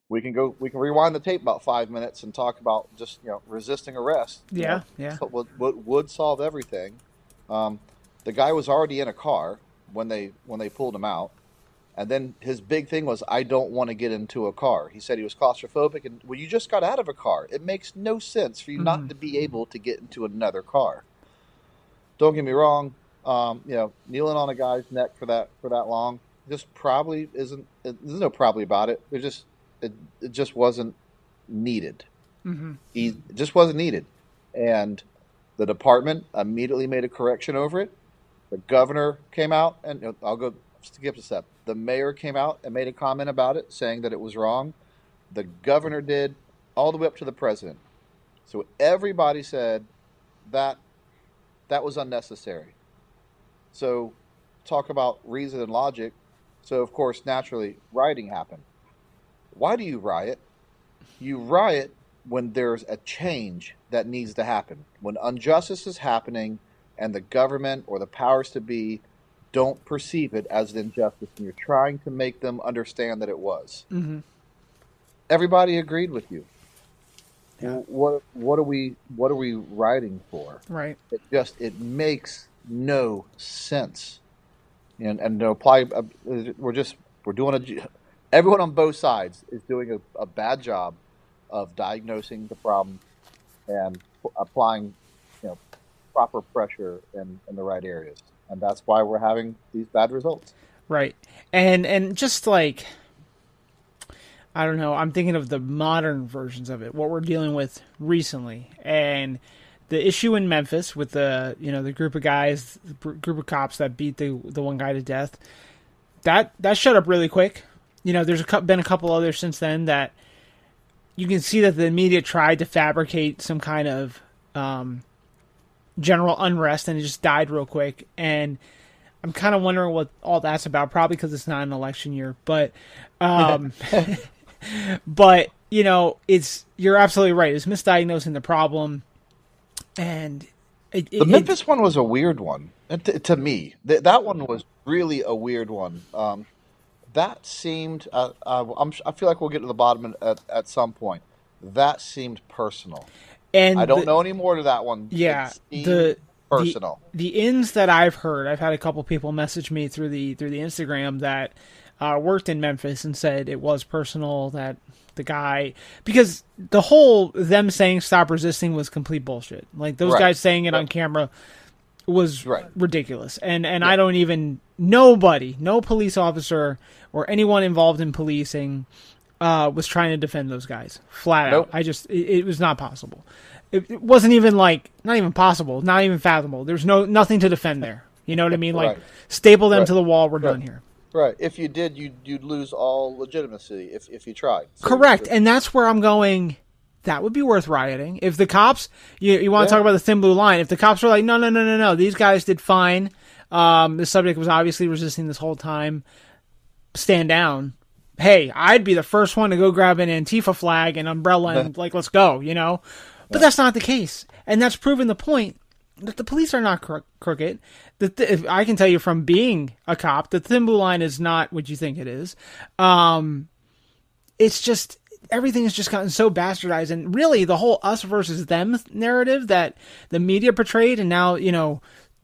We can rewind the tape about 5 minutes and talk about just, you know, resisting arrest. Yeah, yeah. So what would solve everything. The guy was already in a car when they pulled him out. And then his big thing was, I don't want to get into a car. He said he was claustrophobic. And, well, you just got out of a car. It makes no sense for you not to be able to get into another car. Don't get me wrong. You know, kneeling on a guy's neck for that long just probably isn't – there's no probably about it. It just wasn't needed. Mm-hmm. It just wasn't needed. And the department immediately made a correction over it. The governor came out and, you know, I'll go – skip a step. The mayor came out and made a comment about it, saying that it was wrong. The governor did, all the way up to the president. So everybody said that was unnecessary. So talk about reason and logic. So, of course, naturally, rioting happened. Why do you riot? You riot when there's a change that needs to happen, when injustice is happening and the government or the powers to be don't perceive it as an injustice, and you're trying to make them understand that it was. Mm-hmm. Everybody agreed with you. Yeah. What are we rioting for? Right. It makes no sense. And to apply, everyone on both sides is doing a bad job of diagnosing the problem and applying, you know, proper pressure in the right areas. And that's why we're having these bad results. Right. And just like, I don't know, I'm thinking of the modern versions of it, what we're dealing with recently. And the issue in Memphis with the, you know, the group of guys, the group of cops that beat the one guy to death, that shut up really quick. You know, there's been a couple others since then that you can see that the media tried to fabricate some kind of general unrest, and it just died real quick. And I'm kind of wondering what all that's about, probably because it's not an election year, but, but you know, it's, you're absolutely right. It's misdiagnosing the problem. And the Memphis one was a weird one to me. That one was really a weird one. That seemed, I feel like we'll get to the bottom at some point. That seemed personal. And I don't know any more to that one. Yeah. Personal. The ins that I've heard, I've had a couple people message me through the Instagram that worked in Memphis and said it was personal, that the guy, because the whole them saying stop resisting was complete bullshit. Like those guys saying it on camera was ridiculous. And I don't even, no police officer or anyone involved in policing was trying to defend those guys flat out. It was not possible. It wasn't even not even possible, not even fathomable. There's nothing to defend there. You know what I mean? Staple them to the wall. We're done here. Right. If you did, you'd lose all legitimacy if you tried. So correct. And that's where I'm going. That would be worth rioting. If the cops, you want to talk about the thin blue line. If the cops were like, no, these guys did fine. The subject was obviously resisting this whole time. Stand down. Hey, I'd be the first one to go grab an Antifa flag and umbrella and let's go, you know? But that's not the case. And that's proven the point that the police are not crooked. I can tell you from being a cop, the thin blue line is not what you think it is. It's just, everything has just gotten so bastardized. And really the whole us versus them narrative that the media portrayed, and now, you know,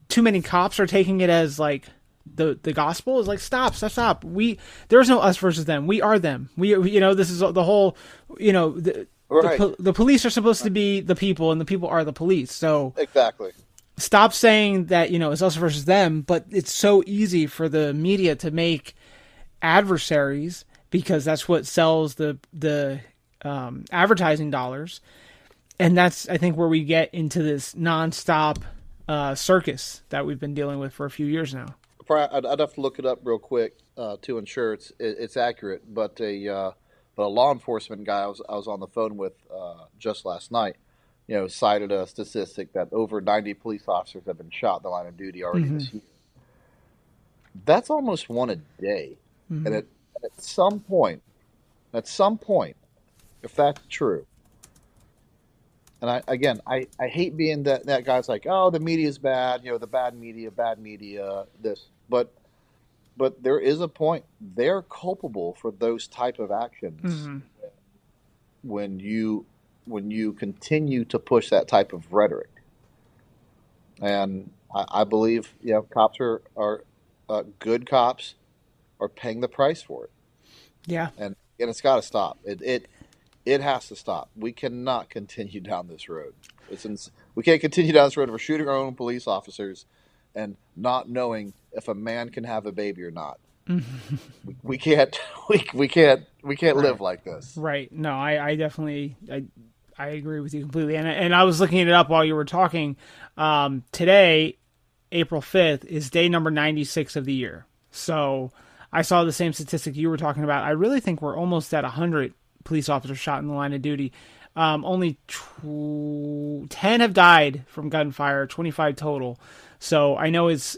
too many cops are taking it as the gospel is stop. There's no us versus them. We are them. This is the whole, the police are supposed to be the people, and the people are the police. So exactly. Stop saying that, it's us versus them, but it's so easy for the media to make adversaries because that's what sells the advertising dollars. And that's, I think, where we get into this nonstop circus that we've been dealing with for a few years now. I'd have to look it up real quick to ensure it's accurate, but a law enforcement guy I was on the phone with just last night, cited a statistic that over 90 police officers have been shot in the line of duty already this year. That's almost one a day. Mm-hmm. And at some point, if that's true, and I hate being that guy's like, oh, the media's bad, the bad media, this, but there is a point. They're culpable for those type of actions when you continue to push that type of rhetoric. And I believe cops are good cops are paying the price for it. Yeah, and it's got to stop. It has to stop. We cannot continue down this road. We can't continue down this road if we're shooting our own police officers and not knowing if a man can have a baby or not. We can't. We can't live like this. Right. No, I definitely. I agree with you completely. And I was looking it up while you were talking. Today, April 5th, is day number 96 of the year. So I saw the same statistic you were talking about. I really think we're almost at 100 police officers shot in the line of duty. Only 10 have died from gunfire, 25 total. So I know it's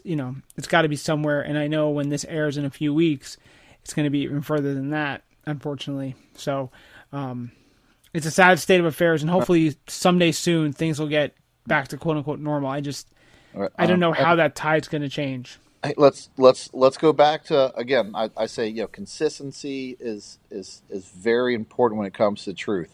got to be somewhere. And I know when this airs in a few weeks, it's going to be even further than that, unfortunately. So it's a sad state of affairs. And hopefully someday soon things will get back to quote unquote normal. I don't know how that tide's going to change. Let's go back to, again, I say, consistency is very important when it comes to truth.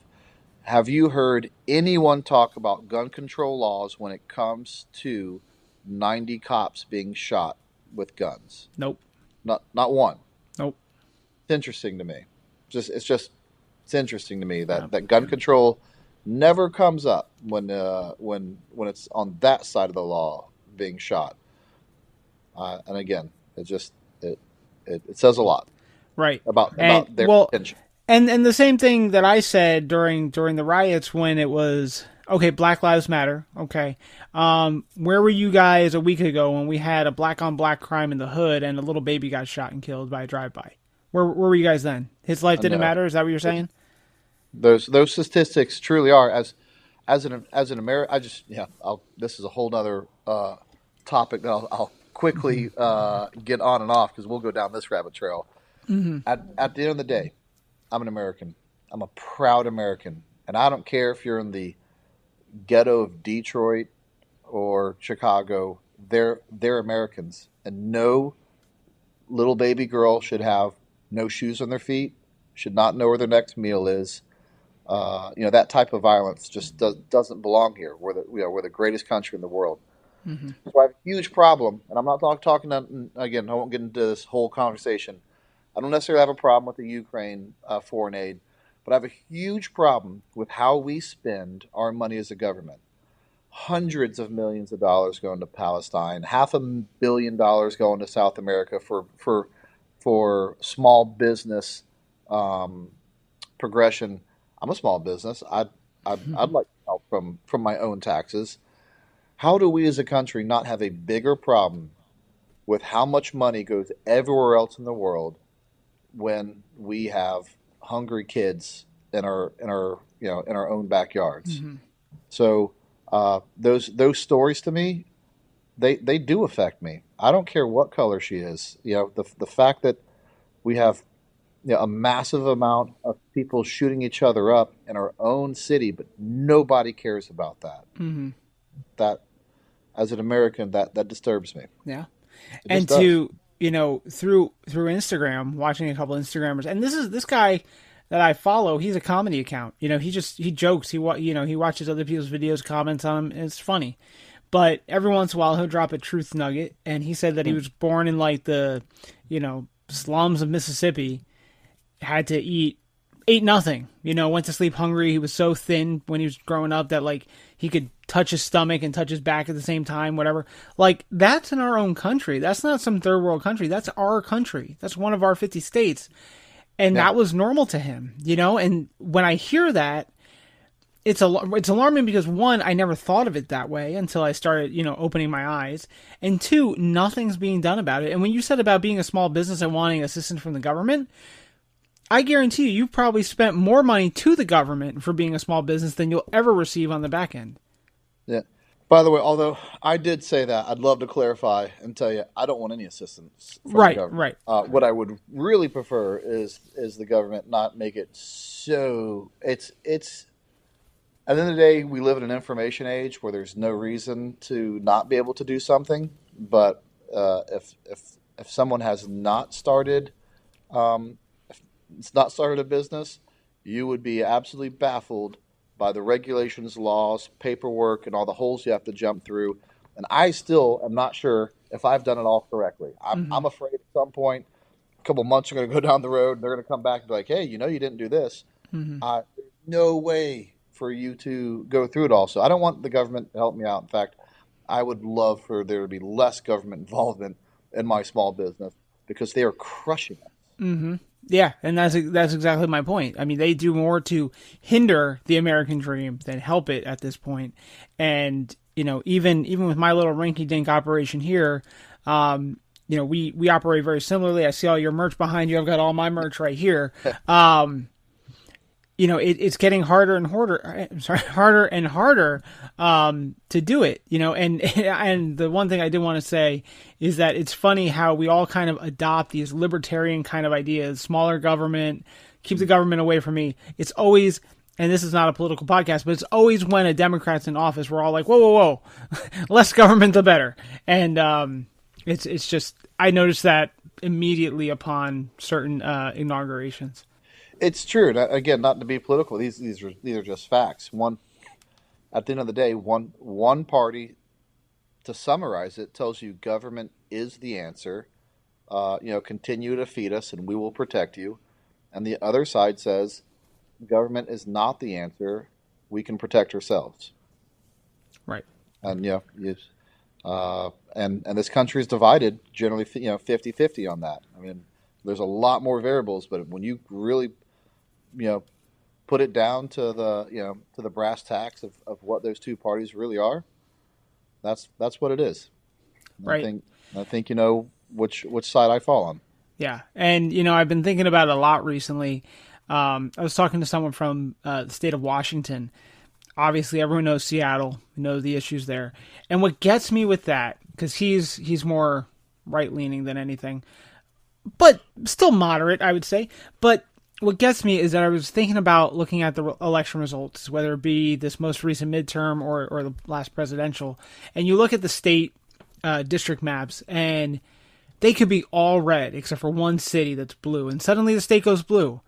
Have you heard anyone talk about gun control laws when it comes to 90 cops being shot with guns? Nope. Not one. Nope. It's interesting to me. It's interesting to me that gun control never comes up when it's on that side of the law being shot. And again, it says a lot, right? About their intention. And the same thing that I said during the riots when it was, okay, Black Lives Matter. Okay. Where were you guys a week ago when we had a black on black crime in the hood and a little baby got shot and killed by a drive-by? Where were you guys then? His life didn't matter. Is that what you're saying? Those statistics truly are as an American. This is a whole nother topic that I'll quickly get on and off, because we'll go down this rabbit trail. At the end of the day, I'm an American. I'm a proud American, and I don't care if you're in the ghetto of Detroit or Chicago. They're Americans, and no little baby girl should have no shoes on their feet, should not know where their next meal is. You know, that type of violence just doesn't belong here. We're the greatest country in the world. Mm-hmm. So I have a huge problem, and I'm not talking again. I won't get into this whole conversation. I don't necessarily have a problem with the Ukraine foreign aid, but I have a huge problem with how we spend our money as a government. Hundreds of millions of dollars going to Palestine, $500 million going to South America for small business progression. I'm a small business. I'd like help from my own taxes. How do we as a country not have a bigger problem with how much money goes everywhere else in the world when we have hungry kids in our own backyards? Mm-hmm. So those stories to me, they do affect me. I don't care what color she is. You know, the fact that we have, you know, a massive amount of people shooting each other up in our own city, but nobody cares about that. Mm-hmm. That, as an American, that disturbs me. Yeah. And to, you know, through Instagram, watching a couple of Instagrammers, and this guy that I follow, he's a comedy account. You know, he jokes, he watches other people's videos, comments on them. It's funny, but every once in a while he'll drop a truth nugget. And he said that he was born in like the, you know, slums of Mississippi, had to ate nothing, you know, went to sleep hungry. He was so thin when he was growing up that like he could touch his stomach and touch his back at the same time, whatever. Like, that's in our own country. That's not some third world country. That's our country. That's one of our 50 states. And that was normal to him, you know? And when I hear that, it's alarming because, one, I never thought of it that way until I started, you know, opening my eyes. And two, nothing's being done about it. And when you said about being a small business and wanting assistance from the government, I guarantee you probably spent more money to the government for being a small business than you'll ever receive on the back end. Yeah. By the way, although I did say that, I'd love to clarify and tell you I don't want any assistance from the government. Right. What I would really prefer is the government not make it so it's at the end of the day, we live in an information age where there's no reason to not be able to do something. But if someone has not started a business, you would be absolutely baffled by the regulations, laws, paperwork, and all the holes you have to jump through. And I still am not sure if I've done it all correctly. I'm afraid at some point, a couple months are going to go down the road, and they're going to come back and be like, hey, you know, you didn't do this. Mm-hmm. There's no way for you to go through it all. So I don't want the government to help me out. In fact, I would love for there to be less government involvement in my small business because they are crushing it. Mm-hmm. Yeah, and that's exactly my point. I mean, they do more to hinder the American dream than help it at this point. And, you know, even with my little rinky-dink operation here, you know, we operate very similarly. I see all your merch behind you. I've got all my merch right here. You know, it's getting harder and harder to do it, you know, and the one thing I did want to say is that it's funny how we all kind of adopt these libertarian kind of ideas, smaller government, keep the government away from me. It's always, and this is not a political podcast, but it's always when a Democrat's in office, we're all like, whoa, less government, the better. And it's just, I noticed that immediately upon certain inaugurations. It's true. Again, not to be political. These are just facts. At the end of the day, one party, to summarize it, tells you government is the answer. You know, continue to feed us, and we will protect you. And the other side says, government is not the answer. We can protect ourselves. Right. And yeah, you know, and this country is divided generally, you know, 50-50 on that. I mean, there's a lot more variables, but when you really, you know, put it down to the, you know, to the brass tacks of what those two parties really are, that's what it is. Right. I think you know which side I fall on. Yeah. And, you know, I've been thinking about it a lot recently. I was talking to someone from the state of Washington. Obviously, everyone knows Seattle, knows the issues there. And what gets me with that, because he's more right leaning than anything, but still moderate, I would say. But what gets me is that I was thinking about looking at the election results, whether it be this most recent midterm or the last presidential, and you look at the state district maps, and they could be all red except for one city that's blue, and suddenly the state goes blue.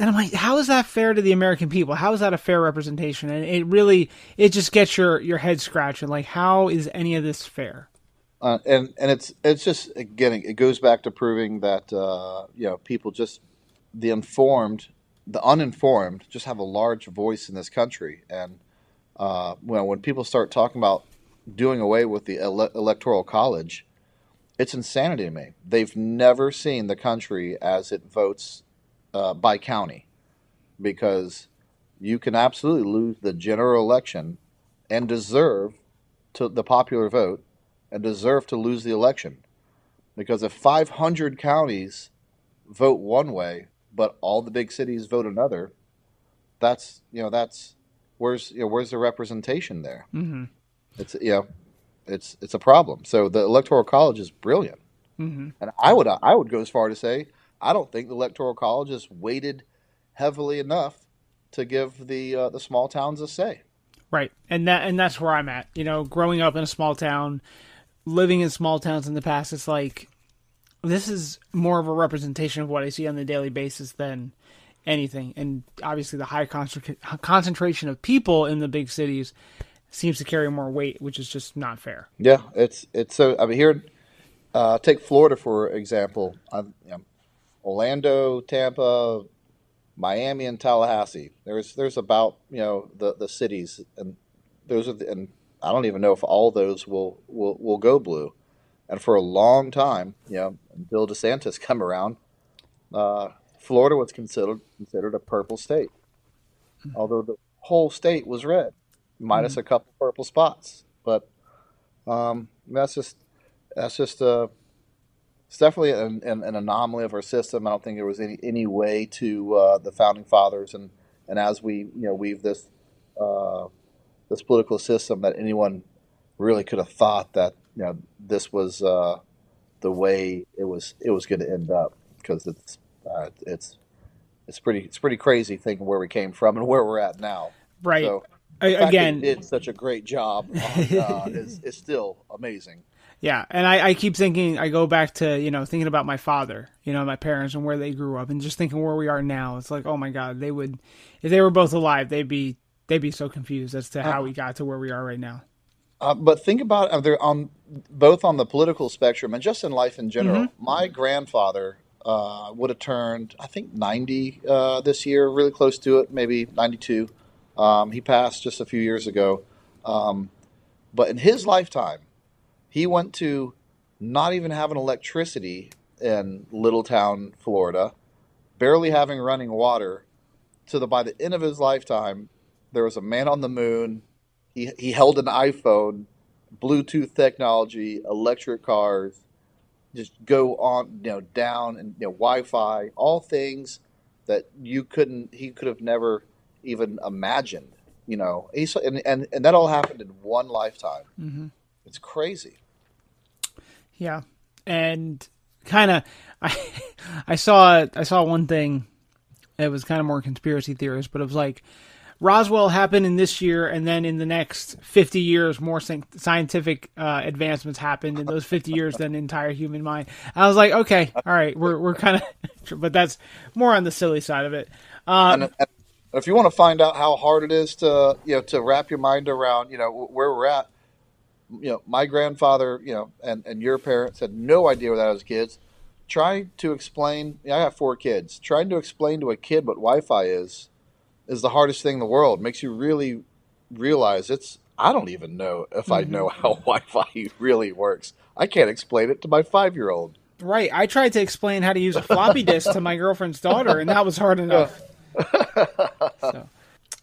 And I'm like, how is that fair to the American people? How is that a fair representation? And it really, it just gets your head scratching. Like, how is any of this fair? And it's just, again, it goes back to proving that, people just, the uninformed just have a large voice in this country. And, when people start talking about doing away with the electoral college, it's insanity to me. They've never seen the country as it votes by county, because you can absolutely lose the general election and deserve to the popular vote and deserve to lose the election, because if 500 counties vote one way but all the big cities vote another, that's where's the representation there? Mm-hmm. It's a problem. So the Electoral College is brilliant, mm-hmm. and I would go as far to say, I don't think the Electoral College is weighted heavily enough to give the small towns a say. Right, and that's where I'm at. Growing up in a small town, living in small towns in the past, it's like this is more of a representation of what I see on a daily basis than anything. And obviously, the high concentration of people in the big cities seems to carry more weight, which is just not fair. Yeah, it's so. I mean, here, take Florida for example. Orlando, Tampa, Miami, and Tallahassee. There's about the cities, and those are and I don't even know if all those will go blue. And for a long time, until DeSantis come around, Florida was considered a purple state, although the whole state was red, minus a couple purple spots. But it's definitely an anomaly of our system. I don't think there was any way to the founding fathers, and as we weave this political system, that anyone really could have thought that this was the way it was going to end up, because it's pretty crazy thinking where we came from and where we're at now. Right. So, again, it did such a great job. It's still amazing. Yeah, and I keep thinking, I go back to, thinking about my father, my parents and where they grew up, and just thinking where we are now. It's like, oh my God, they would, if they were both alive, they'd be so confused as to how we got to where we are right now. But think about they're on both on the political spectrum and just in life in general. Mm-hmm. My grandfather would have turned, I think, 90 this year, really close to it, maybe 92. He passed just a few years ago. But in his lifetime, he went to not even having electricity in little town Florida, barely having running water, to by the end of his lifetime, there was a man on the moon. He held an iPhone, Bluetooth technology, electric cars, just go on, down, and Wi-Fi, all things that he could have never even imagined, and that all happened in one lifetime. Mm-hmm. It's crazy. Yeah. And kind of, I saw one thing. It was kind of more conspiracy theorist, but it was like Roswell happened in this year, and then in the next 50 years, more scientific advancements happened in those 50 years than the entire human mind. I was like, okay, all right, we're kind of, but that's more on the silly side of it. And if you want to find out how hard it is to, to wrap your mind around, where we're at, my grandfather, and your parents had no idea where that was kids. Trying to explain, I have 4 kids. Trying to explain to a kid what Wi-Fi is the hardest thing in the world. Makes you really realize I don't even know if I know how Wi-Fi really works. I can't explain it to my 5-year-old. Right. I tried to explain how to use a floppy disk to my girlfriend's daughter, and that was hard enough.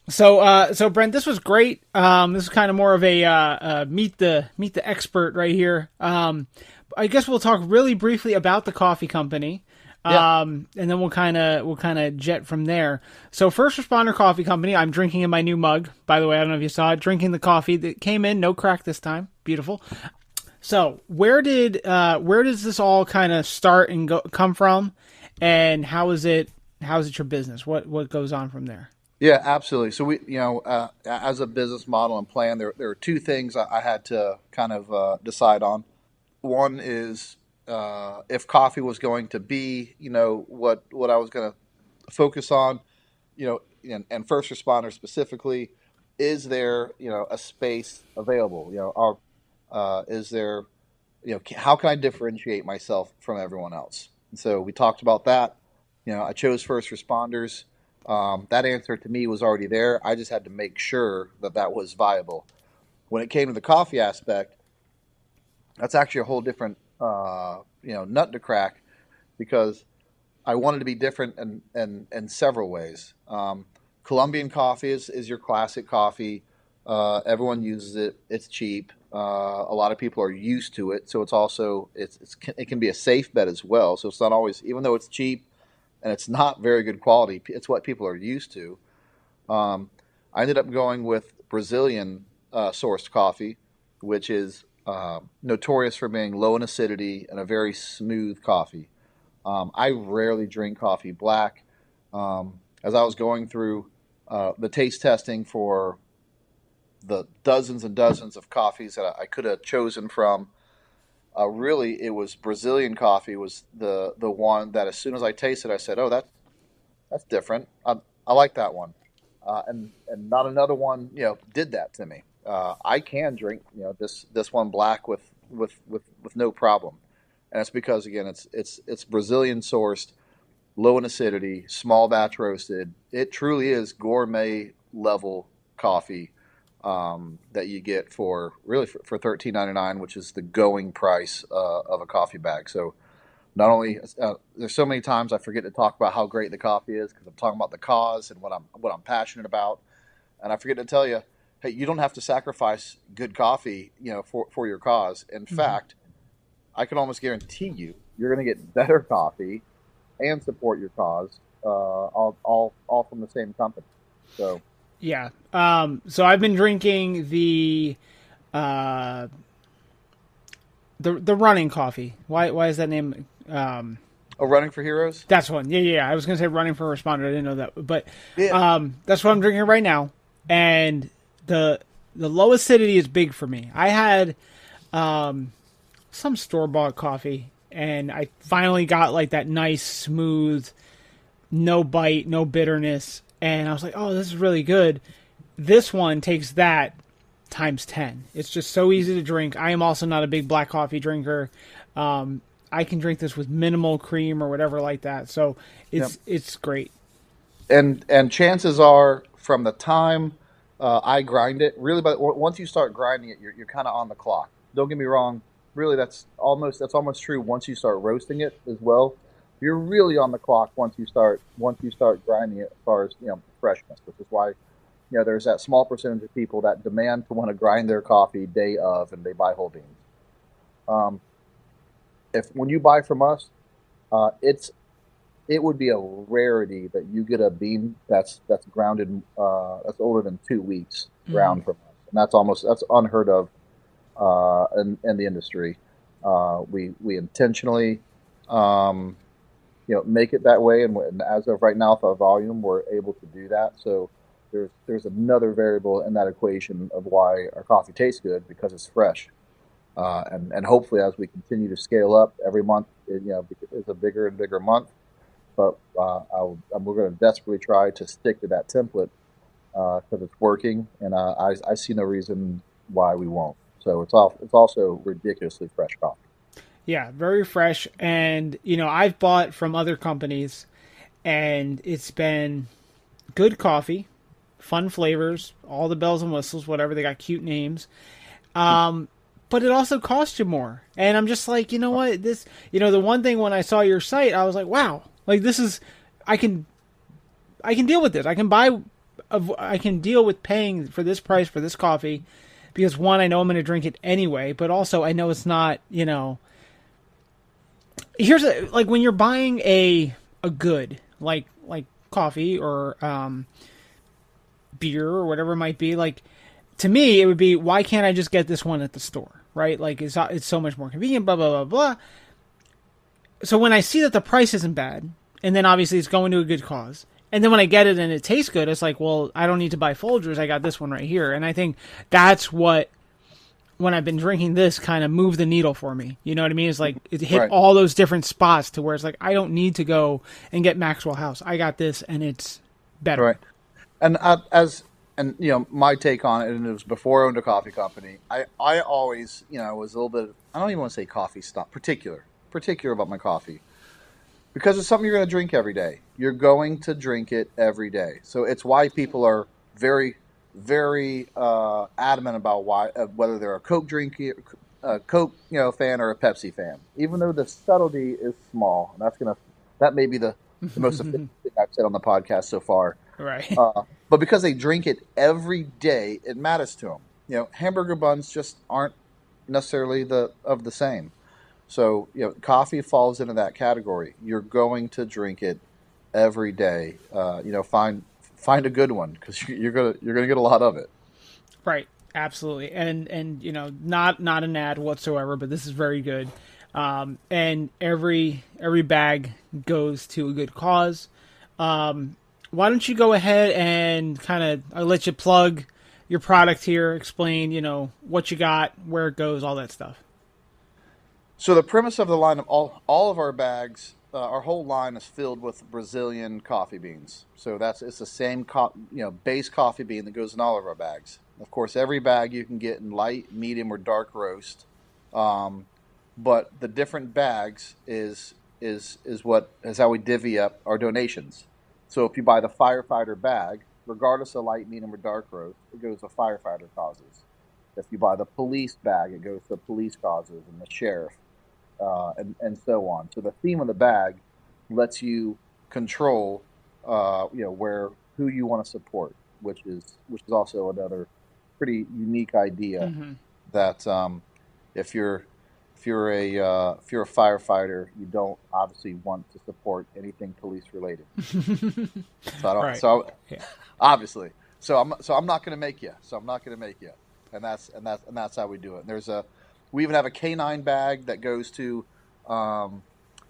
So Brent, this was great. This is kind of more of a meet the expert right here. I guess we'll talk really briefly about the coffee company, and then we'll kind of jet from there. So First Responder Coffee Company. I'm drinking in my new mug. By the way, I don't know if you saw it. Drinking the coffee that came in, no crack this time. Beautiful. So where does this all kind of start and come from, and how is it how is it your business? What goes on from there? Yeah, absolutely. So we, you know, as a business model and plan, there are two things I had to kind of decide on. One is if coffee was going to be, you know, what I was going to focus on, you know, and first responders specifically, is there, you know, a space available? You know, is there, you know, how can I differentiate myself from everyone else? And so we talked about that. You know, I chose first responders. That answer to me was already there. I just had to make sure that that was viable. When it came to the coffee aspect, that's actually a whole different, you know, nut to crack, because I wanted to be different in several ways. Colombian coffee is your classic coffee. Everyone uses it. It's cheap. A lot of people are used to it. So it's also, it can be a safe bet as well. So it's not always, even though it's cheap and it's not very good quality, it's what people are used to. I ended up going with Brazilian sourced coffee, which is notorious for being low in acidity and a very smooth coffee. I rarely drink coffee black. As I was going through the taste testing for the dozens and dozens of coffees that I could have chosen from, really it was Brazilian coffee was the one that as soon as I tasted, I said, oh, that's different. I like that one. And not another one, you know, did that to me. I can drink, you know, this one black with no problem. And that's because, again, it's Brazilian sourced, low in acidity, small batch roasted. It truly is gourmet level coffee that you get for really for $13.99, which is the going price of a coffee bag. So not only there's so many times I forget to talk about how great the coffee is because I'm talking about the cause and what I'm passionate about, and I forget to tell you, hey, you don't have to sacrifice good coffee, you know, for your cause. In fact, I can almost guarantee you're going to get better coffee and support your cause, all from the same company. So, yeah. So I've been drinking the running coffee. Why is that name? Running for Heroes. That's one. Yeah. I was going to say Running for Responder. I didn't know that, but yeah. That's what I'm drinking right now. And the low acidity is big for me. I had some store-bought coffee, and I finally got like that nice, smooth, no bite, no bitterness. And I was like, oh, this is really good. This one takes that times 10. It's just so easy to drink. I am also not a big black coffee drinker. I can drink this with minimal cream or whatever like that. So it's great. And chances are from the time I grind it, really, but once you start grinding it, you're kind of on the clock. Don't get me wrong. Really, that's almost true once you start roasting it as well. You're really on the clock once you start grinding it, as far as, you know, freshness, which is why, you know, there's that small percentage of people that demand to want to grind their coffee day of, and they buy whole beans. When you buy from us, it would be a rarity that you get a bean that's grounded that's older than 2 weeks ground from us, and that's unheard of. In the industry, we intentionally, you know, make it that way. And as of right now, with our volume, we're able to do that. So there's another variable in that equation of why our coffee tastes good, because it's fresh. And hopefully as we continue to scale up every month, it, you know, it's a bigger and bigger month, but, we're going to desperately try to stick to that template, cause it's working. And, I see no reason why we won't. So it's also ridiculously fresh coffee. Yeah, very fresh. And, you know, I've bought from other companies, and it's been good coffee, fun flavors, all the bells and whistles, whatever. They got cute names. But it also costs you more. And I'm just like, you know what? This, you know, the one thing when I saw your site, I was like, wow, like this is, I can deal with this. I can deal with paying for this price for this coffee. Because one, I know I'm going to drink it anyway, but also I know it's not, you know, like when you're buying a good, like coffee or, beer or whatever it might be, like to me, it would be, why can't I just get this one at the store? Right? Like it's so much more convenient, blah, blah, blah, blah. So when I see that the price isn't bad And then obviously it's going to a good cause. And then when I get it and it tastes good, it's like, well, I don't need to buy Folgers. I got this one right here. And I think that's what, when I've been drinking this, kind of moved the needle for me. You know what I mean? It's like it hit right. all those different spots to where it's like, I don't need to go and get Maxwell House. I got this and it's better. Right. And and you know, my take on it, and it was before I owned a coffee company, I always, you know, was a little bit, I don't even want to say coffee stop, particular about my coffee. Because it's something you're going to drink every day. You're going to drink it every day. So it's why people are very, very adamant about why whether they're a Coke fan or a Pepsi fan. Even though the subtlety is small, and that may be the most efficient thing I've said on the podcast so far. Right. But because they drink it every day, it matters to them. You know, hamburger buns just aren't necessarily the same. So, you know, coffee falls into that category. You're going to drink it every day. You know, find a good one because you're gonna get a lot of it. Right, absolutely. And you know, not an ad whatsoever, but this is very good. And every bag goes to a good cause. Why don't you go ahead and I'll let you plug your product here, explain, you know, what you got, where it goes, all that stuff. So the premise of the line of all of our bags, our whole line is filled with Brazilian coffee beans. So it's the same base coffee bean that goes in all of our bags. Of course, every bag you can get in light, medium, or dark roast, but the different bags is how we divvy up our donations. So if you buy the firefighter bag, regardless of light, medium, or dark roast, it goes to firefighter causes. If you buy the police bag, it goes to police causes and the sheriff. And so on. So the theme of the bag lets you control, who you want to support, which is also another pretty unique idea. Mm-hmm. That if you're a firefighter, you don't obviously want to support anything police related. Obviously. So I'm not going to make you. And that's how we do it. And we even have a canine bag that goes to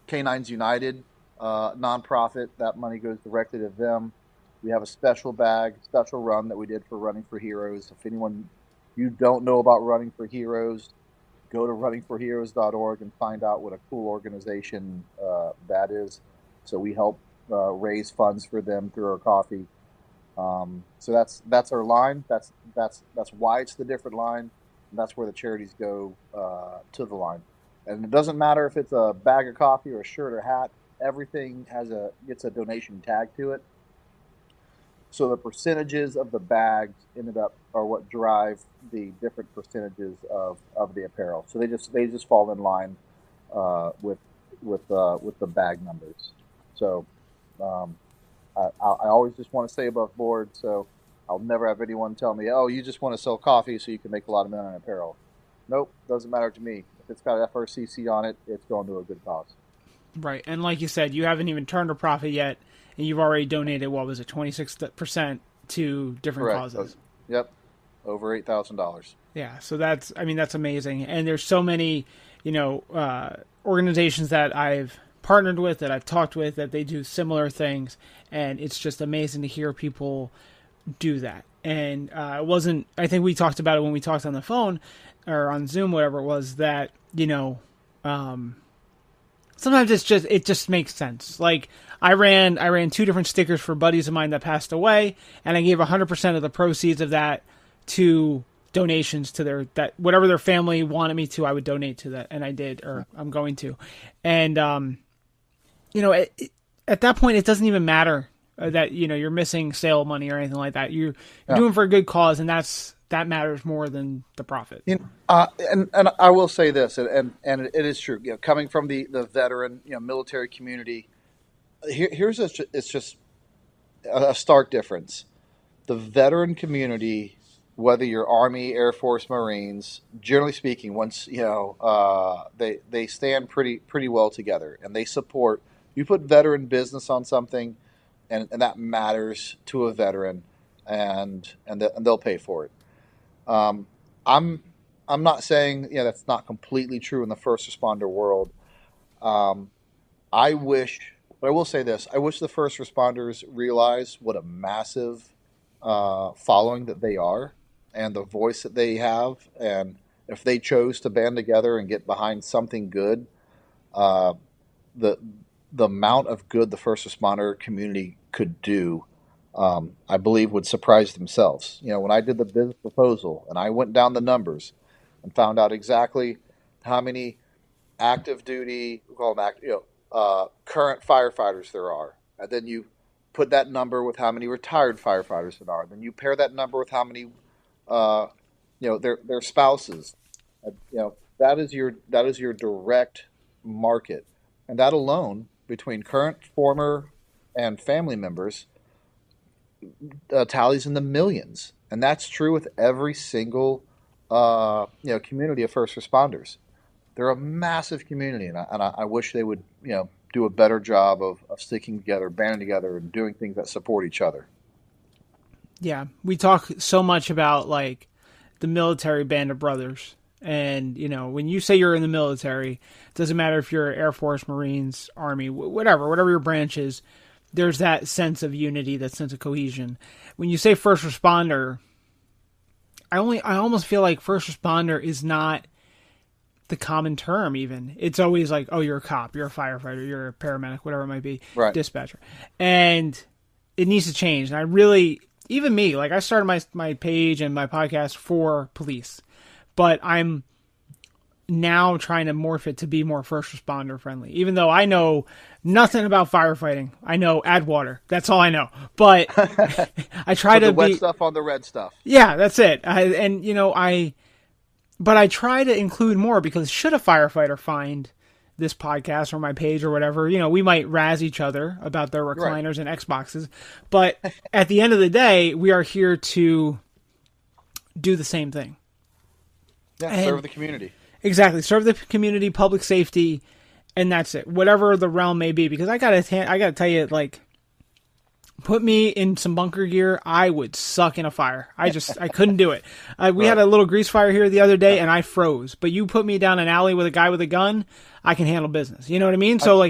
Canines United nonprofit. That money goes directly to them. We have a special run that we did for Running for Heroes. If you don't know about Running for Heroes, go to runningforheroes.org and find out what a cool organization that is. So we help raise funds for them through our coffee. So that's our line. That's why it's the different line. That's where the charities go to the line, and it doesn't matter if it's a bag of coffee or a shirt or hat. Everything gets a donation tag to it. So the percentages of the bags are what drive the different percentages of the apparel. So they just fall in line with the bag numbers. So I always just want to stay above board. So I'll never have anyone tell me, oh, you just want to sell coffee so you can make a lot of money on apparel. Nope, doesn't matter to me. If it's got FRCC on it, it's going to a good cause. Right, and like you said, you haven't even turned a profit yet, and you've already donated, 26% to different causes. Yep, over $8,000. Yeah, so that's amazing. And there's so many, organizations that I've partnered with, that I've talked with, that they do similar things, and it's just amazing to hear people do that. And I think we talked about it when we talked on the phone or on Zoom, whatever it was, that sometimes it just makes sense. Like I ran two different stickers for buddies of mine that passed away, and I gave 100% of the proceeds of that to donations to whatever their family wanted me to. I would donate to that, and I did, or I'm going to. And at that point it doesn't even matter that you're missing sale money or anything like that. You're doing for a good cause, and that matters more than the profit. And I will say this, and it is true. Coming from the veteran military community, it's just a stark difference. The veteran community, whether you're Army, Air Force, Marines, generally speaking, once they stand pretty well together, and they support. You put veteran business on something, and that matters to a veteran, and they'll pay for it. I'm not saying that's not completely true in the first responder world. I wish But I will say this. I wish the first responders realized what a massive following that they are and the voice that they have. And if they chose to band together and get behind something good, the amount of good the first responder community could do, I believe, would surprise themselves. You know, when I did the business proposal and I went down the numbers and found out exactly how many active duty, we call them current firefighters there are, and then you put that number with how many retired firefighters there are, then you pair that number with how many, their spouses, that is your direct market. And that alone, between current, former, and family members, tallies in the millions. And that's true with every single community of first responders. They're a massive community, and I wish they would do a better job of sticking together, banding together, and doing things that support each other. Yeah, we talk so much about like the military band of brothers. And, when you say you're in the military, it doesn't matter if you're Air Force, Marines, Army, whatever your branch is, there's that sense of unity, that sense of cohesion. When you say first responder, I almost feel like first responder is not the common term even. It's always like, oh, you're a cop, you're a firefighter, you're a paramedic, whatever it might be, right. Dispatcher. And it needs to change. And I really, even me, like I started my page and my podcast for police. But I'm now trying to morph it to be more first responder friendly, even though I know nothing about firefighting. I know add water. That's all I know. But I try to wet stuff on the red stuff. Yeah, that's it. I try to include more, because should a firefighter find this podcast or my page or whatever, we might razz each other about their recliners and Xboxes. But at the end of the day, we are here to do the same thing. Yeah, serve the community. Exactly. Serve the community, public safety, and that's it. Whatever the realm may be. Because I gotta tell you, like, put me in some bunker gear, I would suck in a fire. I couldn't do it. We had a little grease fire here the other day, and I froze. But you put me down an alley with a guy with a gun, I can handle business. You know what I mean? So,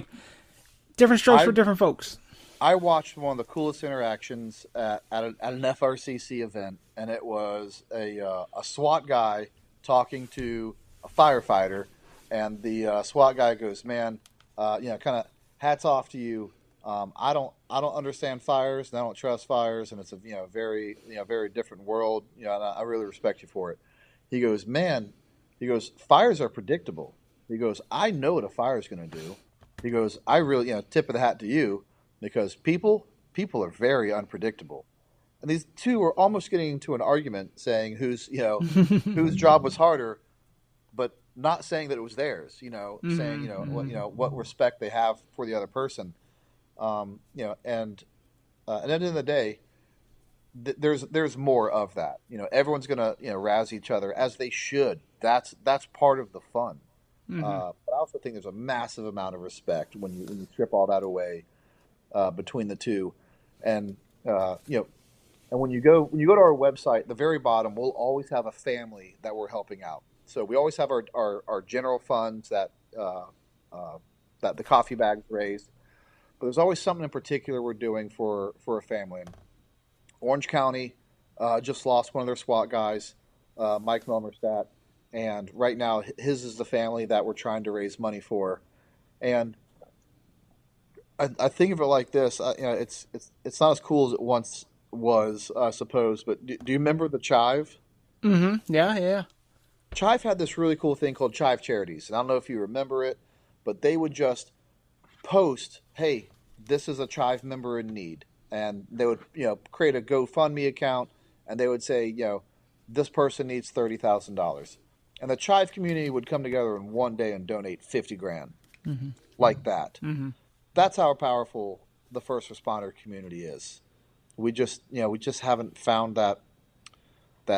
different strokes for different folks. I watched one of the coolest interactions at an FRCC event, and it was a SWAT guy talking to a firefighter, and the SWAT guy goes, "Man, kind of hats off to you. I don't understand fires, and I don't trust fires, and it's a very different world. And I really respect you for it." He goes, "Man," he goes, "fires are predictable." He goes, "I know what a fire is going to do." He goes, "I really tip of the hat to you, because people are very unpredictable." And these two were almost getting into an argument, saying whose job was harder, but not saying that it was theirs. Saying what respect they have for the other person. And at the end of the day, there's more of that. Everyone's gonna razz each other, as they should. That's part of the fun. Mm-hmm. But I also think there's a massive amount of respect when you strip all that away between the two, and And when you go to our website, the very bottom, we'll always have a family that we're helping out. So we always have our general funds that the coffee bags raise. But there's always something in particular we're doing for a family. Orange County just lost one of their SWAT guys, Mike Milnerstadt. And right now his is the family that we're trying to raise money for. And I think of it like this. It's not as cool as it once was, I suppose, but do you remember the Chive? Mm-hmm. Yeah. Chive had this really cool thing called Chive Charities, and I don't know if you remember it, but they would just post, "Hey, this is a Chive member in need," and they would create a GoFundMe account, and they would say, this person needs $30,000, and the Chive community would come together in one day and donate $50,000, mm-hmm. like that. Mm-hmm. That's how powerful the first responder community is. We just, we just haven't found that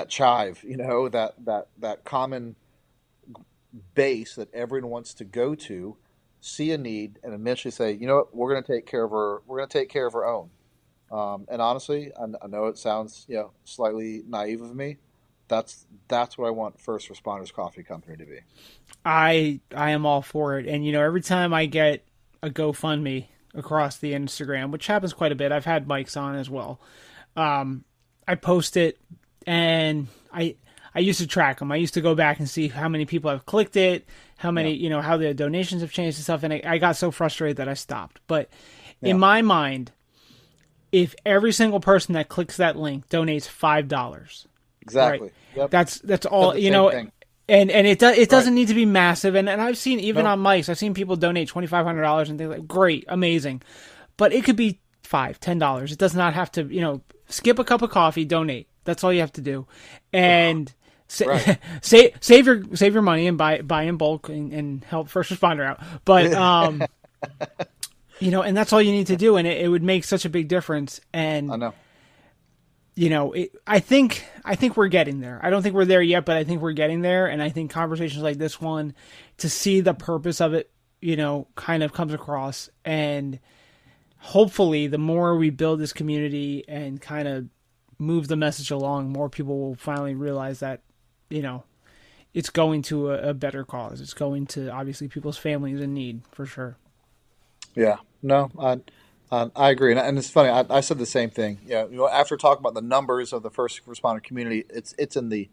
chive, that common base that everyone wants to go to, see a need, and eventually say, we're going to take care of our, own. And honestly, I know it sounds, slightly naive of me. That's what I want First Responders Coffee Company to be. I am all for it, and every time I get a GoFundMe across the Instagram, which happens quite a bit. I've had mics on as well. I post it, and I used to track them. I used to go back and see how many people have clicked it, how many, you know, how the donations have changed and stuff. And I got so frustrated that I stopped. But in my mind, if every single person that clicks that link donates $5, exactly, right? That's all, you know. Thing. And it doesn't need to be massive. And I've seen, even on mics, I've seen people donate $2,500 and things like, great, amazing. But it could be $5, $10. It does not have to, you know, skip a cup of coffee, donate. That's all you have to do. And save your money and buy in bulk and help first responder out. But, you know, and that's all you need to do. And it would make such a big difference. And I know. You know, I think we're getting there. I don't think we're there yet, but I think we're getting there. And I think conversations like this one, to see the purpose of it, you know, kind of comes across. And hopefully the more we build this community and kind of move the message along, more people will finally realize that, you know, it's going to a better cause. It's going to, obviously, people's families in need, for sure. Yeah, no, I agree. And it's funny. I said the same thing. Yeah. You know, after talking about the numbers of the first responder community, it's in the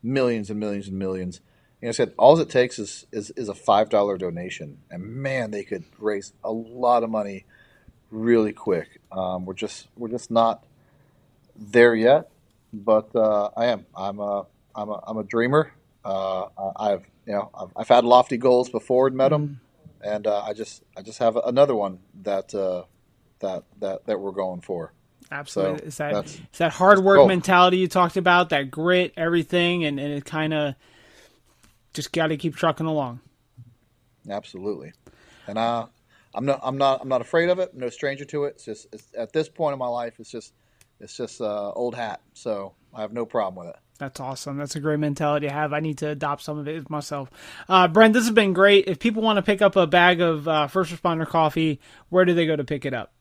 millions and millions and millions. And I said, all it takes is a $5 donation, and man, they could raise a lot of money really quick. We're just not there yet, but, I am, I'm a dreamer. I've had lofty goals before and met them. And, I just have another one that, that we're going for. Absolutely. So it's that hard work mentality you talked about, that grit, everything. And it kind of just got to keep trucking along. Absolutely. And, I'm not afraid of it. I'm no stranger to it. It's just, at this point in my life, it's just old hat. So I have no problem with it. That's awesome. That's a great mentality to have. I need to adopt some of it myself. Brent, this has been great. If people want to pick up a bag of First Responder coffee, where do they go to pick it up?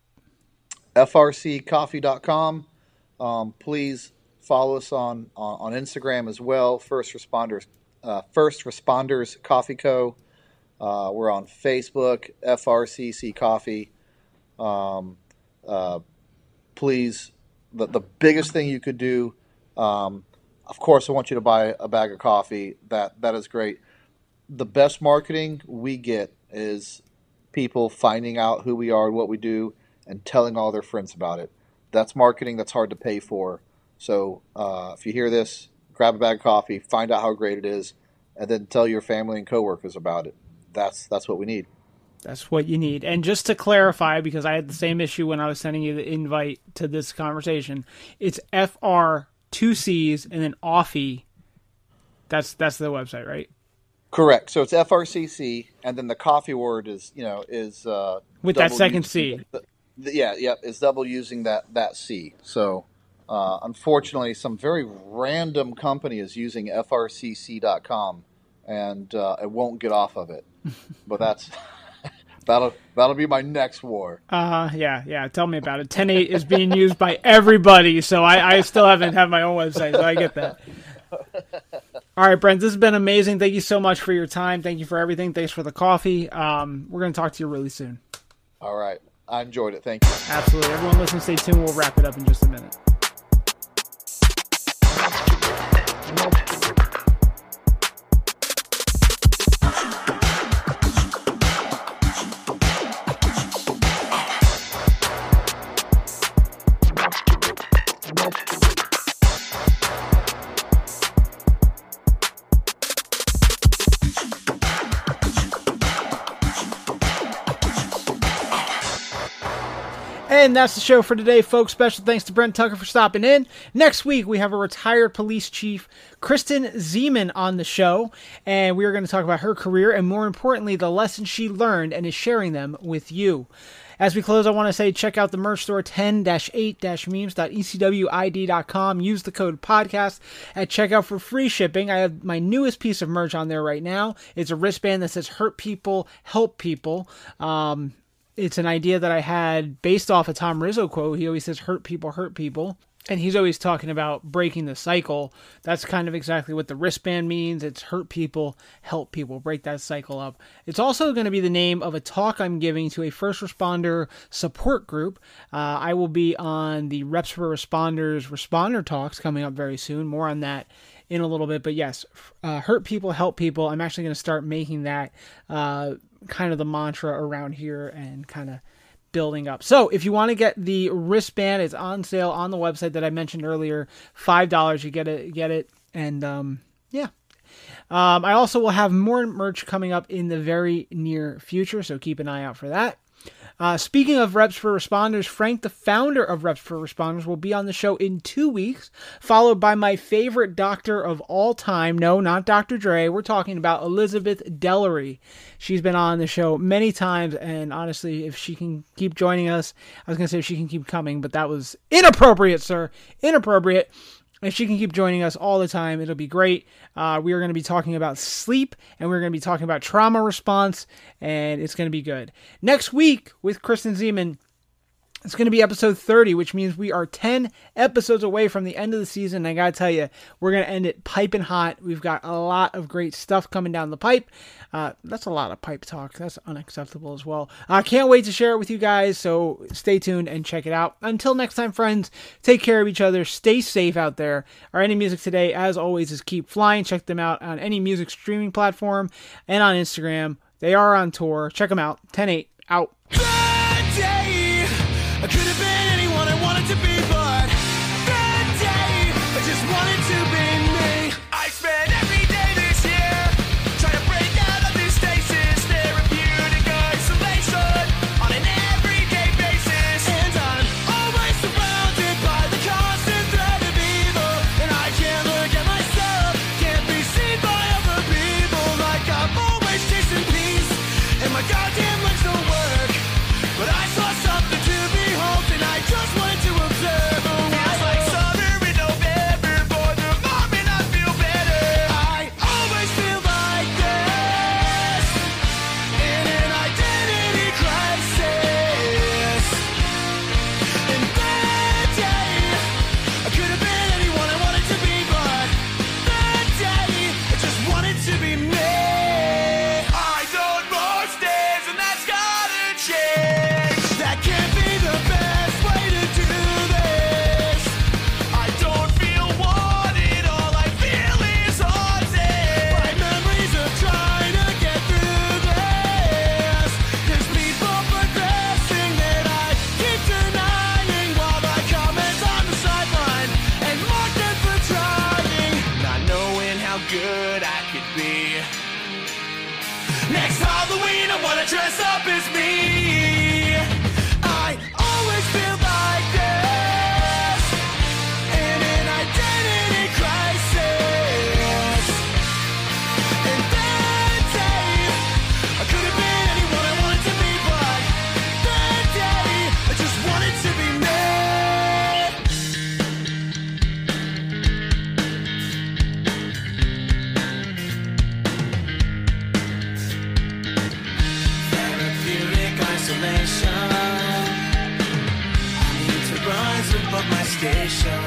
FRCcoffee.com. Please follow us on Instagram as well. First Responders Coffee Co. We're on Facebook, FRCC Coffee. Please, the biggest thing you could do, of course, I want you to buy a bag of coffee. That is great. The best marketing we get is people finding out who we are and what we do and telling all their friends about it. That's marketing that's hard to pay for. So if you hear this, grab a bag of coffee, find out how great it is, and then tell your family and coworkers about it. That's what we need. That's what you need. And just to clarify, because I had the same issue when I was sending you the invite to this conversation, it's FR. 2 C's and then Offie. That's the website, right? Correct. So it's FRCC, and then the coffee word is with that second C. It's double using that C. So unfortunately, some very random company is using FRCC.com, and it won't get off of it. But that's. That'll be my next war. Yeah. Tell me about it. 10.8 is being used by everybody, so I still haven't had my own website, so I get that. All right, Brent, this has been amazing. Thank you so much for your time. Thank you for everything. Thanks for the coffee. We're going to talk to you really soon. All right. I enjoyed it. Thank you. Absolutely. Everyone listen, stay tuned. We'll wrap it up in just a minute. And that's the show for today, folks. Special thanks to Brent Tucker for stopping in. Next week, we have a retired police chief, Kristen Zeman, on the show. And we are going to talk about her career and, more importantly, the lessons she learned and is sharing them with you. As we close, I want to say check out the merch store, 10-8-memes.ecwid.com. Use the code podcast at checkout for free shipping. I have my newest piece of merch on there right now. It's a wristband that says hurt people, help people. It's an idea that I had based off a Tom Rizzo quote. He always says, hurt people, hurt people. And he's always talking about breaking the cycle. That's kind of exactly what the wristband means. It's hurt people, help people, break that cycle up. It's also going to be the name of a talk I'm giving to a first responder support group. I will be on the Reps for Responders Responder Talks coming up very soon. More on that in a little bit. But yes, hurt people, help people. I'm actually going to start making that kind of the mantra around here and kind of building up. So if you want to get the wristband, it's on sale on the website that I mentioned earlier, $5. You get it. And yeah. I also will have more merch coming up in the very near future, so keep an eye out for that. Speaking of Reps for Responders, Frank, the founder of Reps for Responders, will be on the show in 2 weeks, followed by my favorite doctor of all time. No, not Dr. Dre. We're talking about Elizabeth Delery. She's been on the show many times, and honestly, if she can keep joining us, I was going to say if she can keep coming, but that was inappropriate, sir. Inappropriate. If she can keep joining us all the time, it'll be great. We are going to be talking about sleep, and we're going to be talking about trauma response, and it's going to be good. Next week with Kristen Zeman, it's going to be episode 30, which means we are 10 episodes away from the end of the season. And I got to tell you, we're going to end it piping hot. We've got a lot of great stuff coming down the pipe. That's a lot of pipe talk. That's unacceptable as well. I can't wait to share it with you guys, so stay tuned and check it out. Until next time, friends, take care of each other. Stay safe out there. Our Any Music Today, as always, is Keep Flying. Check them out on any music streaming platform and on Instagram. They are on tour. Check them out. 10-8, out. I could have been anyone I wanted to be, but that day, I just wanted to be me. I spent every day this year trying to break out of this stasis, therapeutic isolation on an everyday basis. And I'm always surrounded by the constant threat of evil, and I can't look at myself, can't be seen by other people. Like I'm always chasing peace, and my goddamn legs don't work, but I saw something to be. Just wanted to observe the world. It's like summer in November. For the moment I feel better. I always feel like this, in an identity crisis. And that day, I could have been anyone I wanted to be, but that day, I just wanted to be me. I don't more days, and that's gotta change. That can't be the best. Dress up as me. I always feel like this, in an identity crisis. And that day, I could have been anyone I wanted to be, but that day, I just wanted to be station.